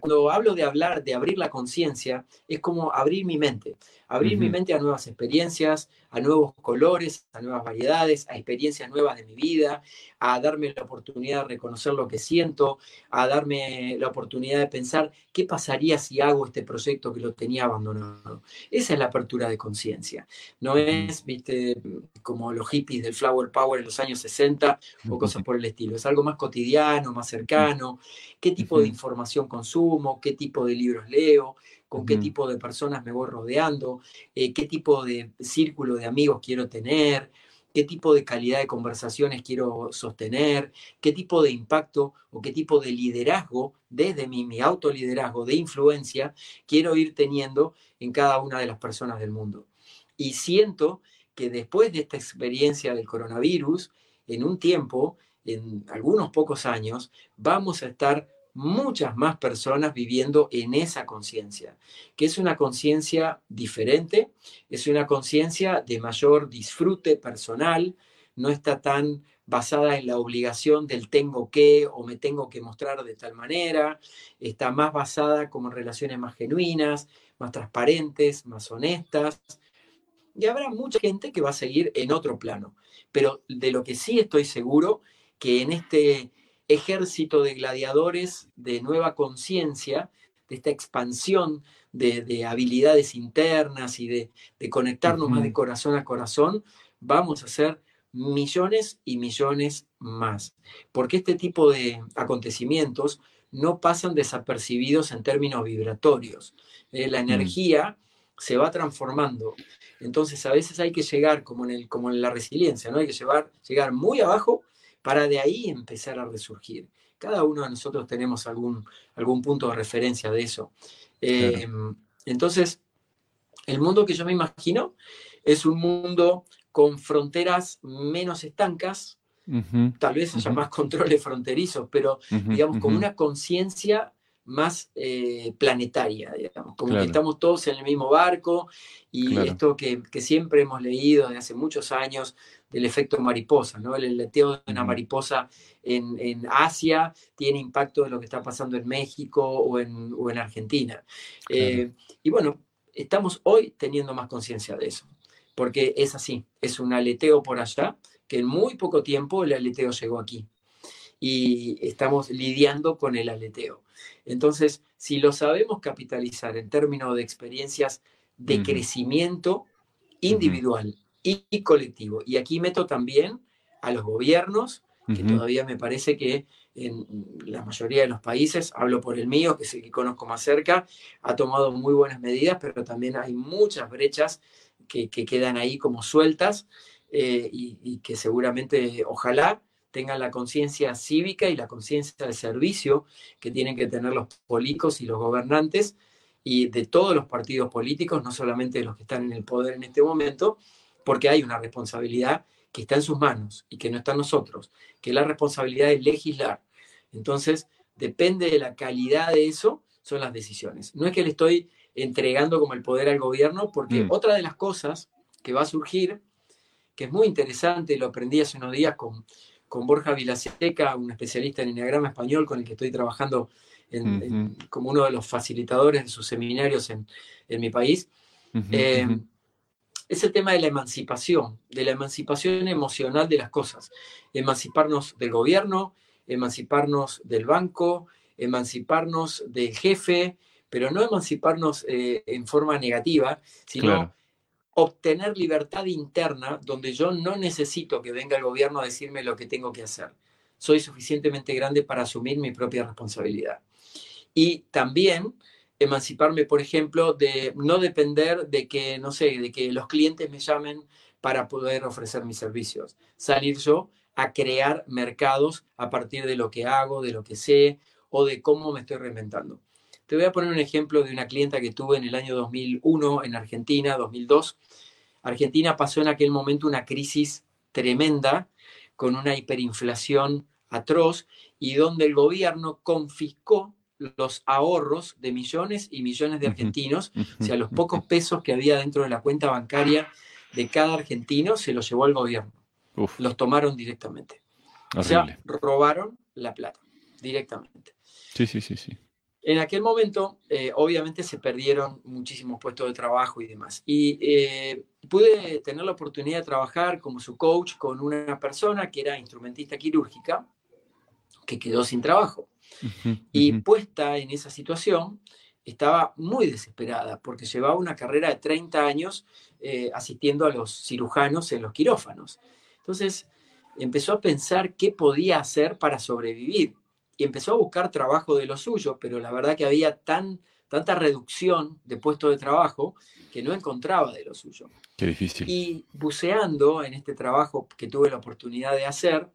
Cuando hablo de hablar, de abrir la conciencia, es como abrir mi mente. Abrir mi mente a nuevas experiencias, a nuevos colores, a nuevas variedades, a experiencias nuevas de mi vida, a darme la oportunidad de reconocer lo que siento, a darme la oportunidad de pensar qué pasaría si hago este proyecto que lo tenía abandonado. Esa es la apertura de conciencia. No es, viste, como los hippies del Flower Power en los años 60 o cosas por el estilo. Es algo más cotidiano, más cercano. ¿Qué tipo de información consumo? ¿Qué tipo de libros leo? ¿Con qué tipo de personas me voy rodeando? ¿Qué tipo de círculo de amigos quiero tener? ¿Qué tipo de calidad de conversaciones quiero sostener? ¿Qué tipo de impacto o qué tipo de liderazgo, desde mi autoliderazgo, de influencia, quiero ir teniendo en cada una de las personas del mundo? Y siento que después de esta experiencia del coronavirus, en un tiempo, en algunos pocos años, vamos a estar muchas más personas viviendo en esa conciencia, que es una conciencia diferente, es una conciencia de mayor disfrute personal, no está tan basada en la obligación del tengo que o me tengo que mostrar de tal manera, está más basada como en relaciones más genuinas, más transparentes, más honestas, y habrá mucha gente que va a seguir en otro plano, pero de lo que sí estoy seguro, que en este ejército de gladiadores de nueva conciencia, de esta expansión de habilidades internas y de conectarnos más de corazón a corazón, vamos a ser millones y millones más. Porque este tipo de acontecimientos no pasan desapercibidos en términos vibratorios. La energía se va transformando. Entonces a veces hay que llegar, como en la resiliencia, ¿no? Hay que llegar muy abajo para de ahí empezar a resurgir. Cada uno de nosotros tenemos algún punto de referencia de eso. Claro. Entonces, el mundo que yo me imagino es un mundo con fronteras menos estancas, tal vez haya más controles fronterizos, pero digamos, con una conciencia más planetaria, digamos, como que estamos todos en el mismo barco, y esto que siempre hemos leído desde hace muchos años del efecto mariposa, ¿no? El aleteo de una mariposa en Asia tiene impacto en lo que está pasando en México o en Argentina. Y bueno, estamos hoy teniendo más conciencia de eso, porque es así, es un aleteo por allá, que en muy poco tiempo el aleteo llegó aquí. Y estamos lidiando con el aleteo. Entonces, si lo sabemos capitalizar en términos de experiencias de crecimiento individual y colectivo, y aquí meto también a los gobiernos, que todavía me parece que en la mayoría de los países, hablo por el mío, que es el que conozco más cerca, ha tomado muy buenas medidas, pero también hay muchas brechas que quedan ahí como sueltas, y que seguramente, ojalá, tengan la conciencia cívica y la conciencia de servicio que tienen que tener los políticos y los gobernantes, y de todos los partidos políticos, no solamente de los que están en el poder en este momento, porque hay una responsabilidad que está en sus manos y que no está en nosotros, que es la responsabilidad de legislar. Entonces, depende de la calidad de eso, son las decisiones. No es que le estoy entregando como el poder al gobierno, porque otra de las cosas que va a surgir, que es muy interesante, lo aprendí hace unos días con Borja Vilaseca, un especialista en enneagrama español con el que estoy trabajando como uno de los facilitadores de sus seminarios en mi país, es el tema de la emancipación emocional de las cosas. Emanciparnos del gobierno, emanciparnos del banco, emanciparnos del jefe, pero no emanciparnos en forma negativa, sino... Claro. Obtener libertad interna donde yo no necesito que venga el gobierno a decirme lo que tengo que hacer. Soy suficientemente grande para asumir mi propia responsabilidad. Y también emanciparme, por ejemplo, de no depender de que, no sé, de que los clientes me llamen para poder ofrecer mis servicios. Salir yo a crear mercados a partir de lo que hago, de lo que sé o de cómo me estoy reinventando. Te voy a poner un ejemplo de una clienta que tuve en el año 2001 en Argentina, 2002. Argentina pasó en aquel momento una crisis tremenda, con una hiperinflación atroz, y donde el gobierno confiscó los ahorros de millones y millones de argentinos, o sea, los pocos pesos que había dentro de la cuenta bancaria de cada argentino se los llevó al gobierno. Uf. Los tomaron directamente. Horrible. O sea, robaron la plata directamente. Sí, sí, sí, sí. En aquel momento, obviamente, se perdieron muchísimos puestos de trabajo y demás. Y pude tener la oportunidad de trabajar como su coach con una persona que era instrumentista quirúrgica, que quedó sin trabajo. Y puesta en esa situación, estaba muy desesperada, porque llevaba una carrera de 30 años asistiendo a los cirujanos en los quirófanos. Entonces, empezó a pensar qué podía hacer para sobrevivir. Y empezó a buscar trabajo de lo suyo, pero la verdad que había tanta reducción de puestos de trabajo que no encontraba de lo suyo. Qué difícil. Y buceando en este trabajo que tuve la oportunidad de hacer,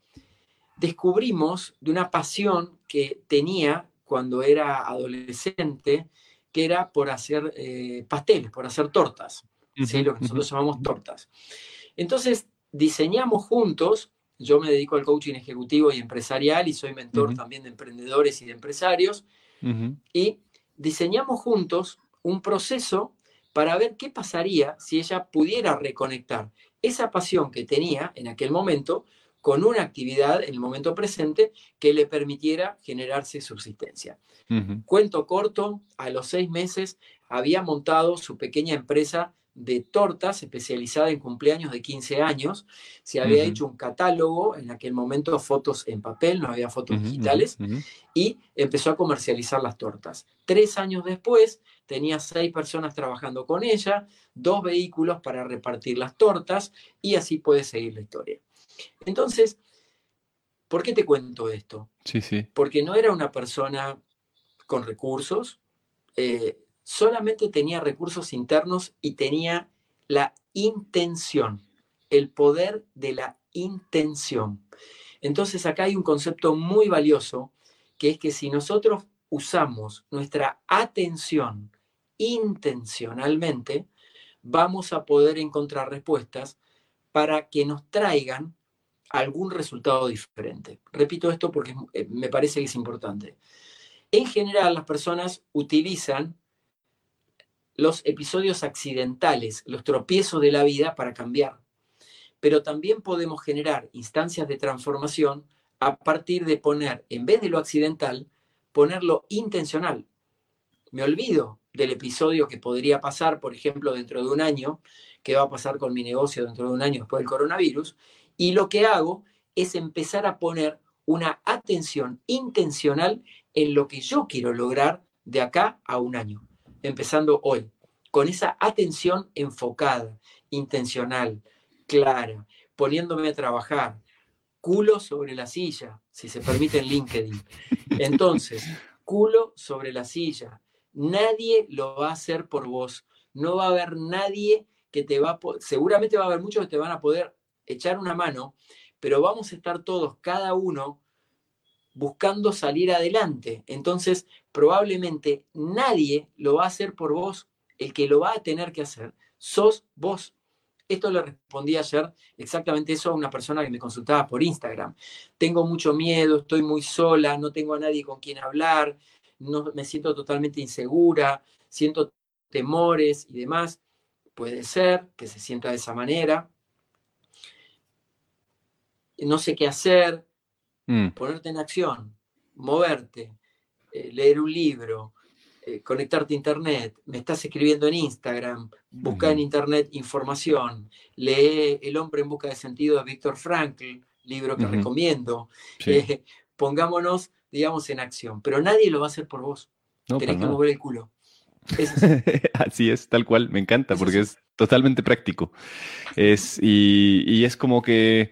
descubrimos de una pasión que tenía cuando era adolescente, que era por hacer pasteles, por hacer tortas, ¿sí? Lo que nosotros llamamos tortas. Entonces diseñamos juntos. Yo me dedico al coaching ejecutivo y empresarial y soy mentor también de emprendedores y de empresarios. Y diseñamos juntos un proceso para ver qué pasaría si ella pudiera reconectar esa pasión que tenía en aquel momento con una actividad en el momento presente que le permitiera generarse subsistencia. Cuento corto, a los 6 meses había montado su pequeña empresa de tortas especializada en cumpleaños de 15 años, se había hecho un catálogo, en aquel momento fotos en papel, no había fotos digitales, y empezó a comercializar las tortas. 3 años después tenía 6 personas trabajando con ella, 2 vehículos para repartir las tortas, y así puede seguir la historia. Entonces, ¿por qué te cuento esto? Sí, sí. Porque no era una persona con recursos, solamente tenía recursos internos y tenía la intención, el poder de la intención. Entonces acá hay un concepto muy valioso, que es que si nosotros usamos nuestra atención intencionalmente, vamos a poder encontrar respuestas para que nos traigan algún resultado diferente. Repito esto porque me parece que es importante. En general, las personas utilizan los episodios accidentales, los tropiezos de la vida para cambiar. Pero también podemos generar instancias de transformación a partir de poner, en vez de lo accidental, ponerlo intencional. Me olvido del episodio que podría pasar, por ejemplo, dentro de un año, que va a pasar con mi negocio dentro de un año después del coronavirus, y lo que hago es empezar a poner una atención intencional en lo que yo quiero lograr de acá a un año, empezando hoy, con esa atención enfocada, intencional, clara, poniéndome a trabajar, culo sobre la silla, si se permite en LinkedIn. Entonces, culo sobre la silla. Nadie lo va a hacer por vos. No va a haber nadie que te va a... Seguramente va a haber muchos que te van a poder echar una mano, pero vamos a estar todos, cada uno, buscando salir adelante. Entonces, probablemente nadie lo va a hacer por vos. El que lo va a tener que hacer sos vos. Esto le respondí ayer exactamente eso a una persona que me consultaba por Instagram. Tengo mucho miedo, estoy muy sola, no tengo a nadie con quien hablar, no, me siento totalmente insegura, siento temores y demás. Puede ser que se sienta de esa manera. No sé qué hacer. Ponerte en acción, moverte, leer un libro, conectarte a internet, me estás escribiendo en Instagram, busca en internet información, lee El hombre en busca de sentido de Viktor Frankl, libro que recomiendo. Sí. Pongámonos, digamos, en acción. Pero nadie lo va a hacer por vos. No, tenés que mover el culo. Eso sí. Así es, tal cual. Me encanta porque es totalmente práctico. Y es como que,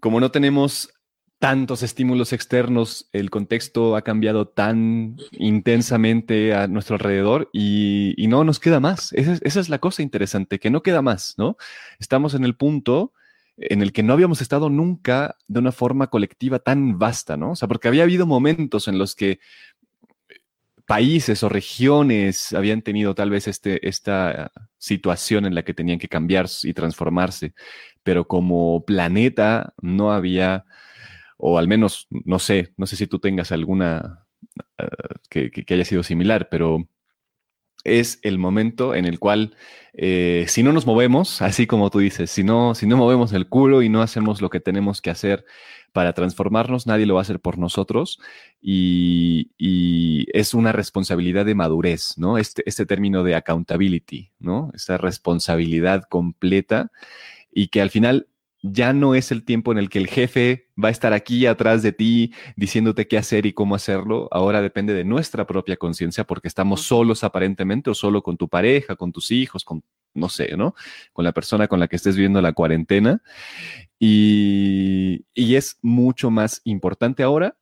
como no tenemos tantos estímulos externos, el contexto ha cambiado tan intensamente a nuestro alrededor y no nos queda más. Esa es la cosa interesante, que no queda más, ¿no? Estamos en el punto en el que no habíamos estado nunca de una forma colectiva tan vasta, ¿no? O sea, porque había habido momentos en los que países o regiones habían tenido tal vez esta situación en la que tenían que cambiar y transformarse, pero como planeta no había... O al menos, no sé si tú tengas alguna que haya sido similar, pero es el momento en el cual si no nos movemos, así como tú dices, si no movemos el culo y no hacemos lo que tenemos que hacer para transformarnos, nadie lo va a hacer por nosotros y es una responsabilidad de madurez, ¿no? Este término de accountability, ¿no? Esa responsabilidad completa y que al final... Ya no es el tiempo en el que el jefe va a estar aquí atrás de ti diciéndote qué hacer y cómo hacerlo. Ahora depende de nuestra propia conciencia porque estamos solos aparentemente o solo con tu pareja, con tus hijos, con, no sé, ¿no? Con la persona con la que estés viviendo la cuarentena. Y es mucho más importante ahora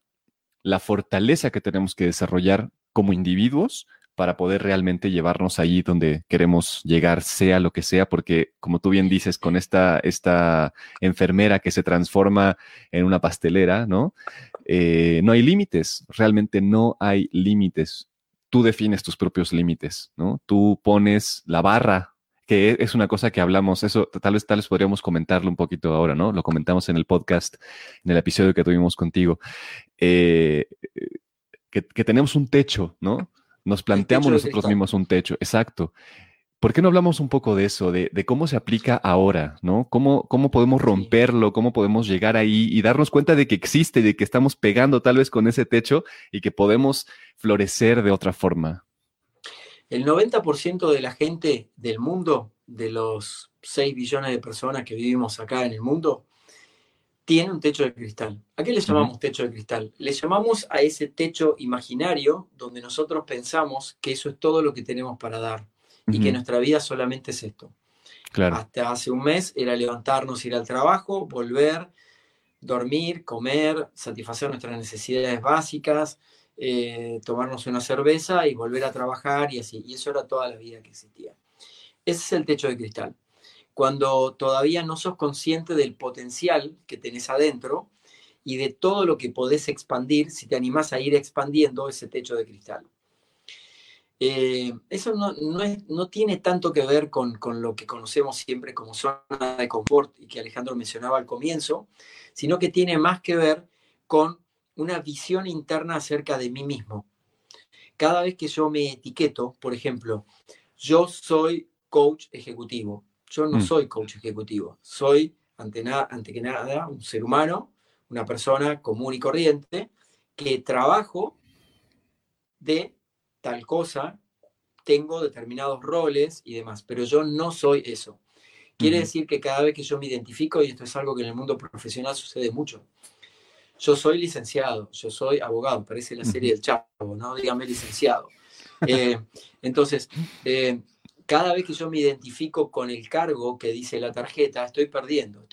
la fortaleza que tenemos que desarrollar como individuos para poder realmente llevarnos allí donde queremos llegar, sea lo que sea, porque como tú bien dices, con esta enfermera que se transforma en una pastelera, ¿no? No hay límites, realmente no hay límites. Tú defines tus propios límites, ¿no? Tú pones la barra, que es una cosa que hablamos, eso tal vez podríamos comentarlo un poquito ahora, ¿no? Lo comentamos en el podcast, en el episodio que tuvimos contigo, que tenemos un techo, ¿no? Nos planteamos nosotros mismos un techo, exacto. ¿Por qué no hablamos un poco de eso, de cómo se aplica ahora, ¿no? ¿Cómo podemos romperlo, cómo podemos llegar ahí y darnos cuenta de que existe, de que estamos pegando tal vez con ese techo y que podemos florecer de otra forma? El 90% de la gente del mundo, de los 6 billones de personas que vivimos acá en el mundo, tiene un techo de cristal. ¿A qué le llamamos techo de cristal? Le llamamos a ese techo imaginario donde nosotros pensamos que eso es todo lo que tenemos para dar y que nuestra vida solamente es esto. Claro. Hasta hace un mes era levantarnos, ir al trabajo, volver, dormir, comer, satisfacer nuestras necesidades básicas, tomarnos una cerveza y volver a trabajar y así. Y eso era toda la vida que existía. Ese es el techo de cristal. Cuando todavía no sos consciente del potencial que tenés adentro y de todo lo que podés expandir si te animás a ir expandiendo ese techo de cristal. Eso no tiene tanto que ver con lo que conocemos siempre como zona de confort y que Alejandro mencionaba al comienzo, sino que tiene más que ver con una visión interna acerca de mí mismo. Cada vez que yo me etiqueto, por ejemplo, yo soy coach ejecutivo. Yo no soy coach ejecutivo. Soy, ante que nada, un ser humano, una persona común y corriente, que trabajo de tal cosa, tengo determinados roles y demás, pero yo no soy eso. Quiere decir que cada vez que yo me identifico, y esto es algo que en el mundo profesional sucede mucho, yo soy licenciado, yo soy abogado, parece la serie del Chapo, ¿no? Dígame licenciado. Entonces, cada vez que yo me identifico con el cargo que dice la tarjeta, estoy perdiendo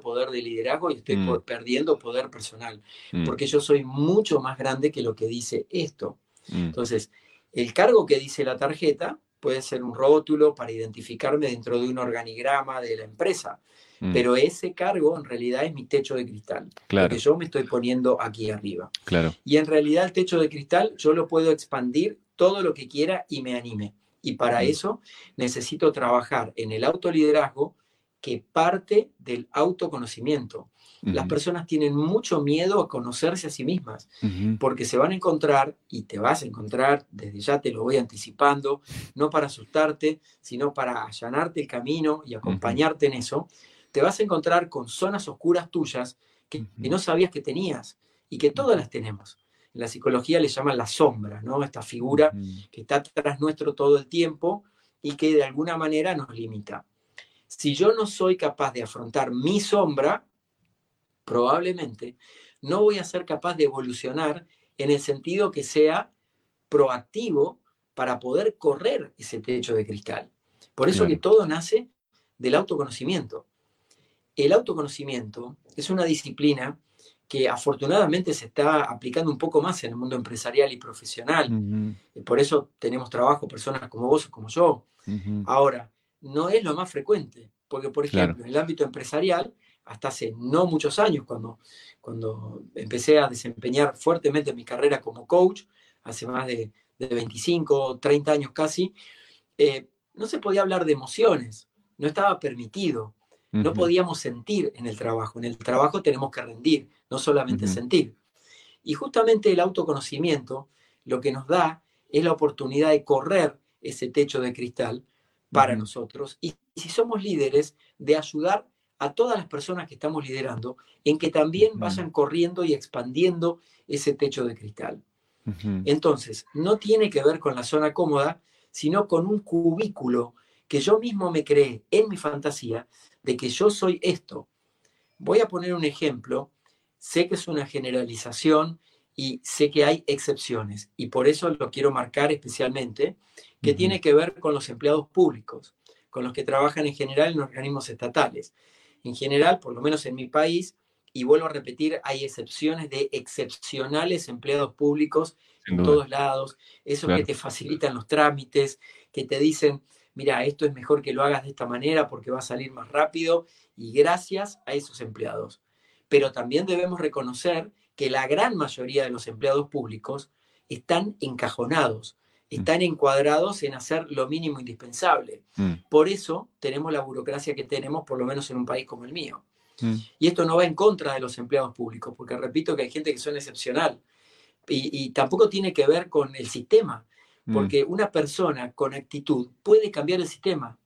poder de liderazgo y estoy perdiendo poder personal, porque yo soy mucho más grande que lo que dice esto. Entonces, el cargo que dice la tarjeta puede ser un rótulo para identificarme dentro de un organigrama de la empresa, pero ese cargo en realidad es mi techo de cristal, claro, porque yo me estoy poniendo aquí arriba. Claro. Y en realidad el techo de cristal yo lo puedo expandir todo lo que quiera y me anime. Y para eso necesito trabajar en el autoliderazgo, que parte del autoconocimiento. Las personas tienen mucho miedo a conocerse a sí mismas, porque se van a encontrar, y te vas a encontrar, desde ya te lo voy anticipando, no para asustarte, sino para allanarte el camino y acompañarte en eso, te vas a encontrar con zonas oscuras tuyas que no sabías que tenías, y que todas las tenemos. En la psicología le llaman la sombra, ¿no? Esta figura que está tras nuestro todo el tiempo y que de alguna manera nos limita. Si yo no soy capaz de afrontar mi sombra, probablemente no voy a ser capaz de evolucionar en el sentido que sea proactivo para poder correr ese techo de cristal. Por eso que todo nace del autoconocimiento. El autoconocimiento es una disciplina que afortunadamente se está aplicando un poco más en el mundo empresarial y profesional. Y por eso tenemos trabajo, personas como vos o como yo. Ahora, no es lo más frecuente, porque, por ejemplo, en el ámbito empresarial, hasta hace no muchos años, cuando empecé a desempeñar fuertemente mi carrera como coach, hace más de 25, 30 años casi, no se podía hablar de emociones, no estaba permitido, no podíamos sentir en el trabajo. En el trabajo tenemos que rendir, no solamente sentir. Y justamente el autoconocimiento lo que nos da es la oportunidad de correr ese techo de cristal para nosotros. Y si somos líderes, de ayudar a todas las personas que estamos liderando, en que también vayan corriendo y expandiendo ese techo de cristal. Entonces, no tiene que ver con la zona cómoda, sino con un cubículo que yo mismo me creé en mi fantasía de que yo soy esto. Voy a poner un ejemplo. Sé que es una generalización y sé que hay excepciones, y por eso lo quiero marcar especialmente, que tiene que ver con los empleados públicos, con los que trabajan en general en organismos estatales. En general, por lo menos en mi país, y vuelvo a repetir, hay excepciones de excepcionales empleados públicos en todos lados, esos que te facilitan los trámites, que te dicen, mira, esto es mejor que lo hagas de esta manera porque va a salir más rápido, y gracias a esos empleados. Pero también debemos reconocer que la gran mayoría de los empleados públicos están encajonados, están encuadrados en hacer lo mínimo indispensable. Por eso tenemos la burocracia que tenemos, por lo menos en un país como el mío. Y esto no va en contra de los empleados públicos, porque repito que hay gente que son excepcional. Y tampoco tiene que ver con el sistema, porque una persona con actitud puede cambiar el sistema.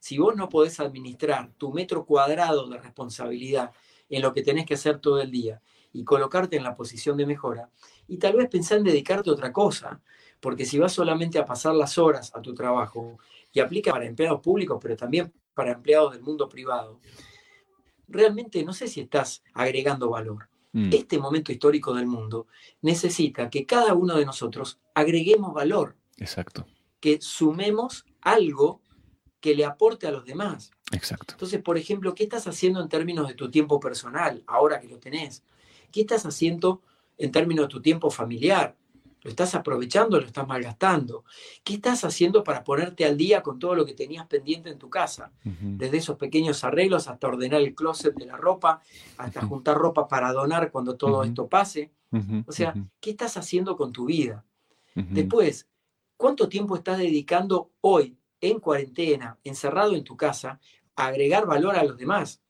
Si vos no podés administrar tu metro cuadrado de responsabilidad en lo que tenés que hacer todo el día y colocarte en la posición de mejora, y tal vez pensar en dedicarte a otra cosa, porque si vas solamente a pasar las horas a tu trabajo, y aplica para empleados públicos, pero también para empleados del mundo privado, realmente no sé si estás agregando valor. Este momento histórico del mundo necesita que cada uno de nosotros agreguemos valor. Exacto. Que sumemos algo que le aporte a los demás. Exacto. Entonces, por ejemplo, ¿qué estás haciendo en términos de tu tiempo personal, ahora que lo tenés? ¿Qué estás haciendo en términos de tu tiempo familiar? ¿Lo estás aprovechando o lo estás malgastando? ¿Qué estás haciendo para ponerte al día con todo lo que tenías pendiente en tu casa? Desde esos pequeños arreglos hasta ordenar el closet de la ropa, hasta juntar ropa para donar cuando todo esto pase. O sea, ¿qué estás haciendo con tu vida? Después, ¿Cuánto tiempo estás dedicando hoy, en cuarentena, encerrado en tu casa, a agregar valor a los demás?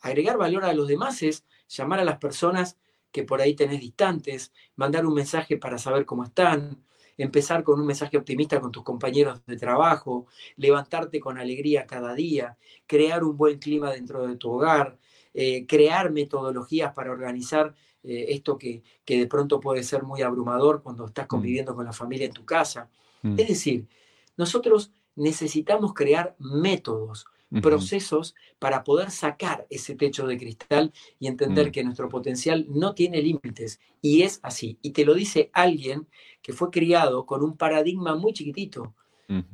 Agregar valor a los demás es llamar a las personas que por ahí tenés distantes, mandar un mensaje para saber cómo están, empezar con un mensaje optimista con tus compañeros de trabajo, levantarte con alegría cada día, crear un buen clima dentro de tu hogar, crear metodologías para organizar esto que de pronto puede ser muy abrumador cuando estás conviviendo con la familia en tu casa. Es decir, nosotros necesitamos crear métodos, procesos para poder sacar ese techo de cristal y entender que nuestro potencial no tiene límites. Y es así. Y te lo dice alguien que fue criado con un paradigma muy chiquitito,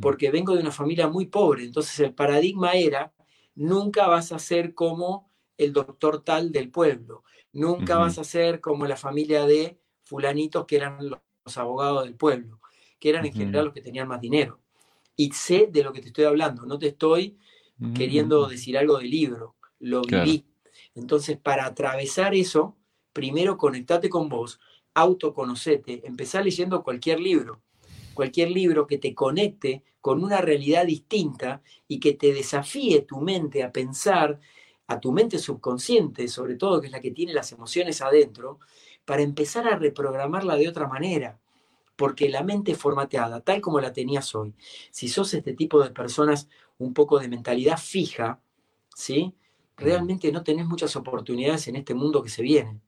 porque vengo de una familia muy pobre. Entonces el paradigma era, nunca vas a ser como el doctor tal del pueblo, nunca vas a ser como la familia de fulanitos que eran los abogados del pueblo, que eran en general los que tenían más dinero. Y sé de lo que te estoy hablando, no te estoy queriendo decir algo del libro, lo viví. Entonces, para atravesar eso, primero conectate con vos, autoconocete, empezá leyendo cualquier libro que te conecte con una realidad distinta y que te desafíe tu mente a pensar, a tu mente subconsciente, sobre todo, que es la que tiene las emociones adentro, para empezar a reprogramarla de otra manera. Porque la mente formateada, tal como la tenías hoy, si sos este tipo de personas un poco de mentalidad fija, ¿sí? Realmente no tenés muchas oportunidades en este mundo que se viene.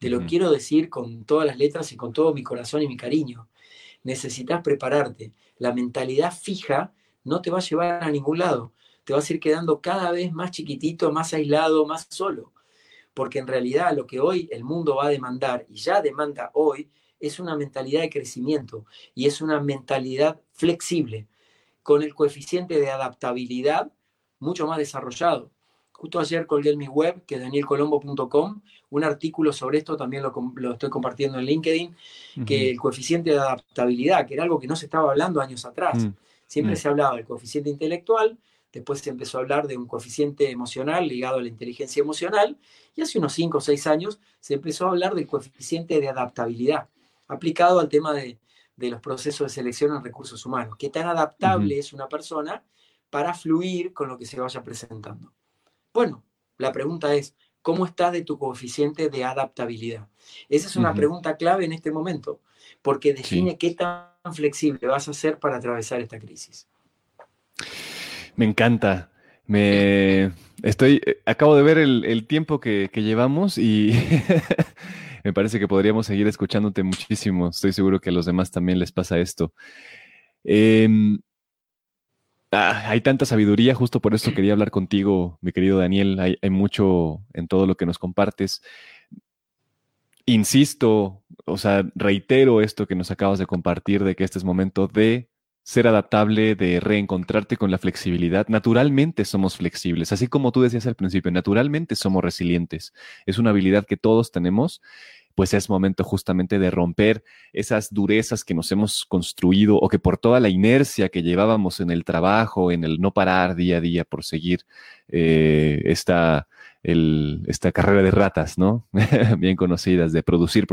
Te lo quiero decir con todas las letras y con todo mi corazón y mi cariño. Necesitas prepararte. La mentalidad fija no te va a llevar a ningún lado. Te vas a ir quedando cada vez más chiquitito, más aislado, más solo. Porque en realidad lo que hoy el mundo va a demandar, y ya demanda hoy, es una mentalidad de crecimiento y es una mentalidad flexible, con el coeficiente de adaptabilidad mucho más desarrollado. Justo ayer colgué en mi web, que es DanielColombo.com, un artículo sobre esto, también lo estoy compartiendo en LinkedIn, que el coeficiente de adaptabilidad, que era algo que no se estaba hablando años atrás. Siempre se hablaba del coeficiente intelectual, después se empezó a hablar de un coeficiente emocional ligado a la inteligencia emocional, y hace unos 5 o 6 años se empezó a hablar del coeficiente de adaptabilidad, aplicado al tema de los procesos de selección en recursos humanos. ¿Qué tan adaptable es una persona para fluir con lo que se vaya presentando? Bueno, la pregunta es, ¿cómo estás de tu coeficiente de adaptabilidad? Esa es una pregunta clave en este momento, porque define qué tan flexible vas a ser para atravesar esta crisis. Me encanta. Acabo de ver el tiempo que llevamos y... Me parece que podríamos seguir escuchándote muchísimo. Estoy seguro que a los demás también les pasa esto. Hay tanta sabiduría, justo por eso quería hablar contigo, mi querido Daniel. Hay mucho en todo lo que nos compartes. Insisto, o sea, reitero esto que nos acabas de compartir, de que este es momento de ser adaptable, de reencontrarte con la flexibilidad. Naturalmente somos flexibles, así como tú decías al principio, naturalmente somos resilientes. Es una habilidad que todos tenemos, pues es momento justamente de romper esas durezas que nos hemos construido o que por toda la inercia que llevábamos en el trabajo, en el no parar día a día por seguir esta carrera de ratas, ¿no? Bien conocidas, de producir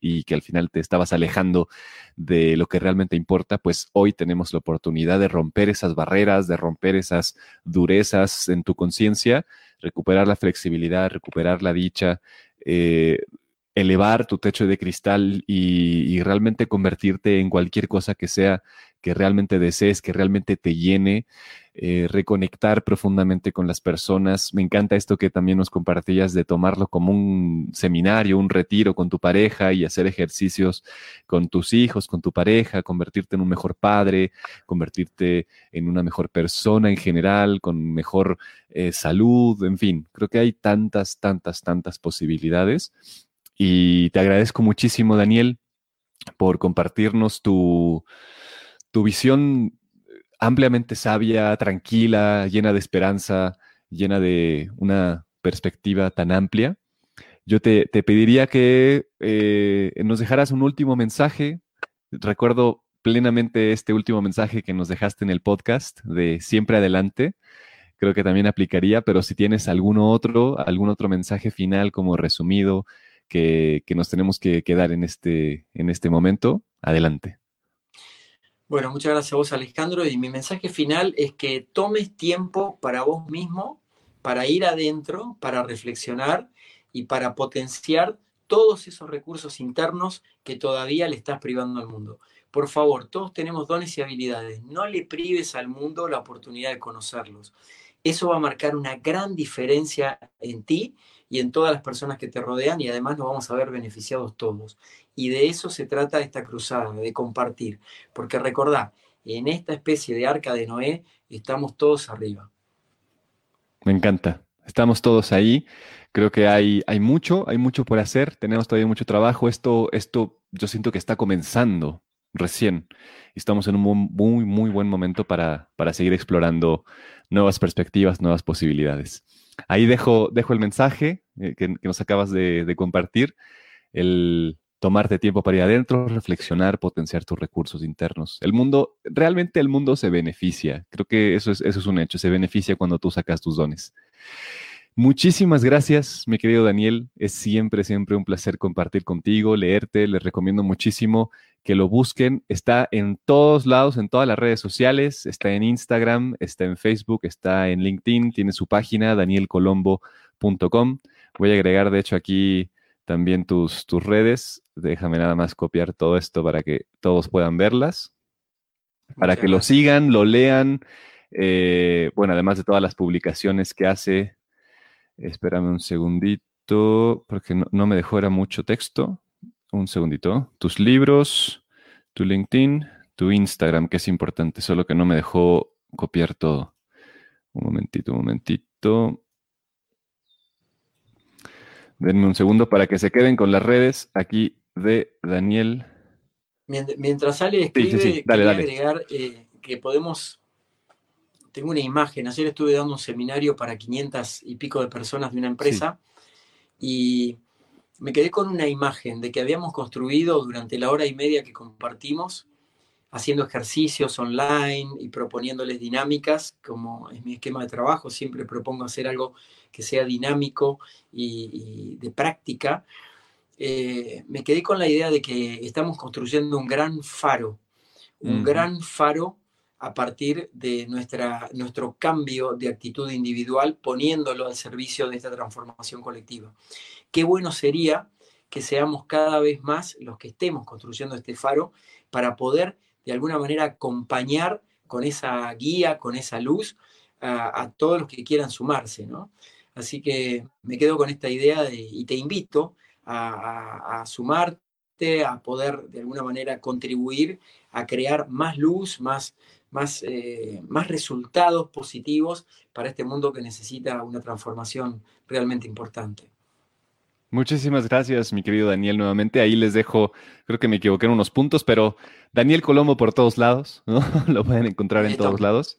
y que al final te estabas alejando de lo que realmente importa. Pues hoy tenemos la oportunidad de romper esas barreras, de romper esas durezas en tu conciencia, recuperar la flexibilidad, recuperar la dicha, elevar tu techo de cristal y realmente convertirte en cualquier cosa que sea que realmente desees, que realmente te llene, reconectar profundamente con las personas. Me encanta esto que también nos compartías de tomarlo como un seminario, un retiro con tu pareja y hacer ejercicios con tus hijos, con tu pareja, convertirte en un mejor padre, convertirte en una mejor persona en general, con mejor salud, en fin. Creo que hay tantas posibilidades. Y te agradezco muchísimo, Daniel, por compartirnos tu visión ampliamente sabia, tranquila, llena de esperanza, llena de una perspectiva tan amplia. Yo te pediría que nos dejaras un último mensaje. Recuerdo plenamente este último mensaje que nos dejaste en el podcast de Siempre Adelante. Creo que también aplicaría, pero si tienes algún otro mensaje final como resumido que nos tenemos que quedar en este momento, adelante. Bueno, muchas gracias a vos, Alejandro, y mi mensaje final es que tomes tiempo para vos mismo, para ir adentro, para reflexionar y para potenciar todos esos recursos internos que todavía le estás privando al mundo. Por favor, todos tenemos dones y habilidades. No le prives al mundo la oportunidad de conocerlos. Eso va a marcar una gran diferencia en ti y en todas las personas que te rodean, y además nos vamos a ver beneficiados todos. Y de eso se trata esta cruzada, de compartir. Porque recordá, en esta especie de arca de Noé estamos todos arriba. Me encanta. Estamos todos ahí. Creo que hay mucho por hacer. Tenemos todavía mucho trabajo. Esto yo siento que está comenzando recién. Estamos en un muy, muy buen momento para seguir explorando nuevas perspectivas, nuevas posibilidades. Ahí dejo el mensaje que nos acabas de compartir. El tomarte tiempo para ir adentro, reflexionar, potenciar tus recursos internos. Realmente el mundo se beneficia. Creo que eso es un hecho. Se beneficia cuando tú sacas tus dones. Muchísimas gracias, mi querido Daniel. Es siempre, siempre un placer compartir contigo, leerte. Les recomiendo muchísimo que lo busquen. Está en todos lados, en todas las redes sociales. Está en Instagram, está en Facebook, está en LinkedIn. Tiene su página, DanielColombo.com. Voy a agregar, de hecho, aquí también tus redes. Déjame nada más copiar todo esto para que todos puedan verlas. Para que lo sigan, lo lean. Además de todas las publicaciones que hace. Espérame un segundito, porque no me dejó, era mucho texto. Un segundito. Tus libros, tu LinkedIn, tu Instagram, que es importante, solo que no me dejó copiar todo. Un momentito. Denme un segundo para que se queden con las redes aquí de Daniel. Mientras sale, escribe, sí. Dale. Agregar que podemos... Tengo una imagen. Ayer estuve dando un seminario para 500 y pico de personas de una empresa y me quedé con una imagen de que habíamos construido durante la hora y media que compartimos, haciendo ejercicios online y proponiéndoles dinámicas, como es mi esquema de trabajo. Siempre propongo hacer algo que sea dinámico y de práctica. Me quedé con la idea de que estamos construyendo un gran faro, a partir de nuestro cambio de actitud individual, poniéndolo al servicio de esta transformación colectiva. Qué bueno sería que seamos cada vez más los que estemos construyendo este faro para poder, de alguna manera, acompañar con esa guía, con esa luz, a todos los que quieran sumarse, ¿no? Así que me quedo con esta idea y te invito a sumarte, a poder, de alguna manera, contribuir a crear más luz, más resultados positivos para este mundo que necesita una transformación realmente importante. Muchísimas gracias, mi querido Daniel, nuevamente. Ahí les dejo, creo que me equivoqué en unos puntos, pero Daniel Colombo por todos lados, ¿no? Lo pueden encontrar en todos lados.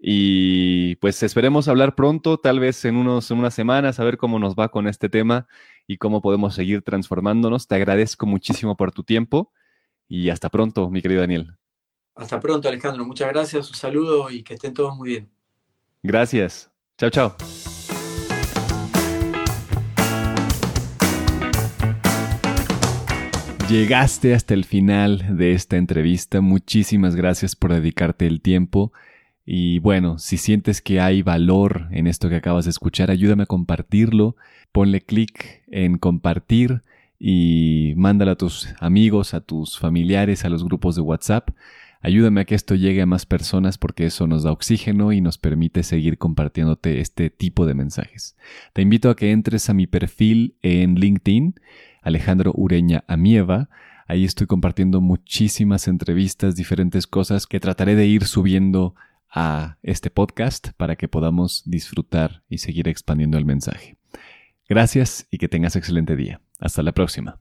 Y pues esperemos hablar pronto, tal vez en unas semanas, a ver cómo nos va con este tema y cómo podemos seguir transformándonos. Te agradezco muchísimo por tu tiempo y hasta pronto, mi querido Daniel. Hasta pronto, Alejandro. Muchas gracias, un saludo y que estén todos muy bien. Gracias. Chao, chao. Llegaste hasta el final de esta entrevista. Muchísimas gracias por dedicarte el tiempo. Y bueno, si sientes que hay valor en esto que acabas de escuchar, ayúdame a compartirlo. Ponle clic en compartir y mándalo a tus amigos, a tus familiares, a los grupos de WhatsApp. Ayúdame a que esto llegue a más personas porque eso nos da oxígeno y nos permite seguir compartiéndote este tipo de mensajes. Te invito a que entres a mi perfil en LinkedIn, Alejandro Ureña Amieva. Ahí estoy compartiendo muchísimas entrevistas, diferentes cosas que trataré de ir subiendo a este podcast para que podamos disfrutar y seguir expandiendo el mensaje. Gracias y que tengas excelente día. Hasta la próxima.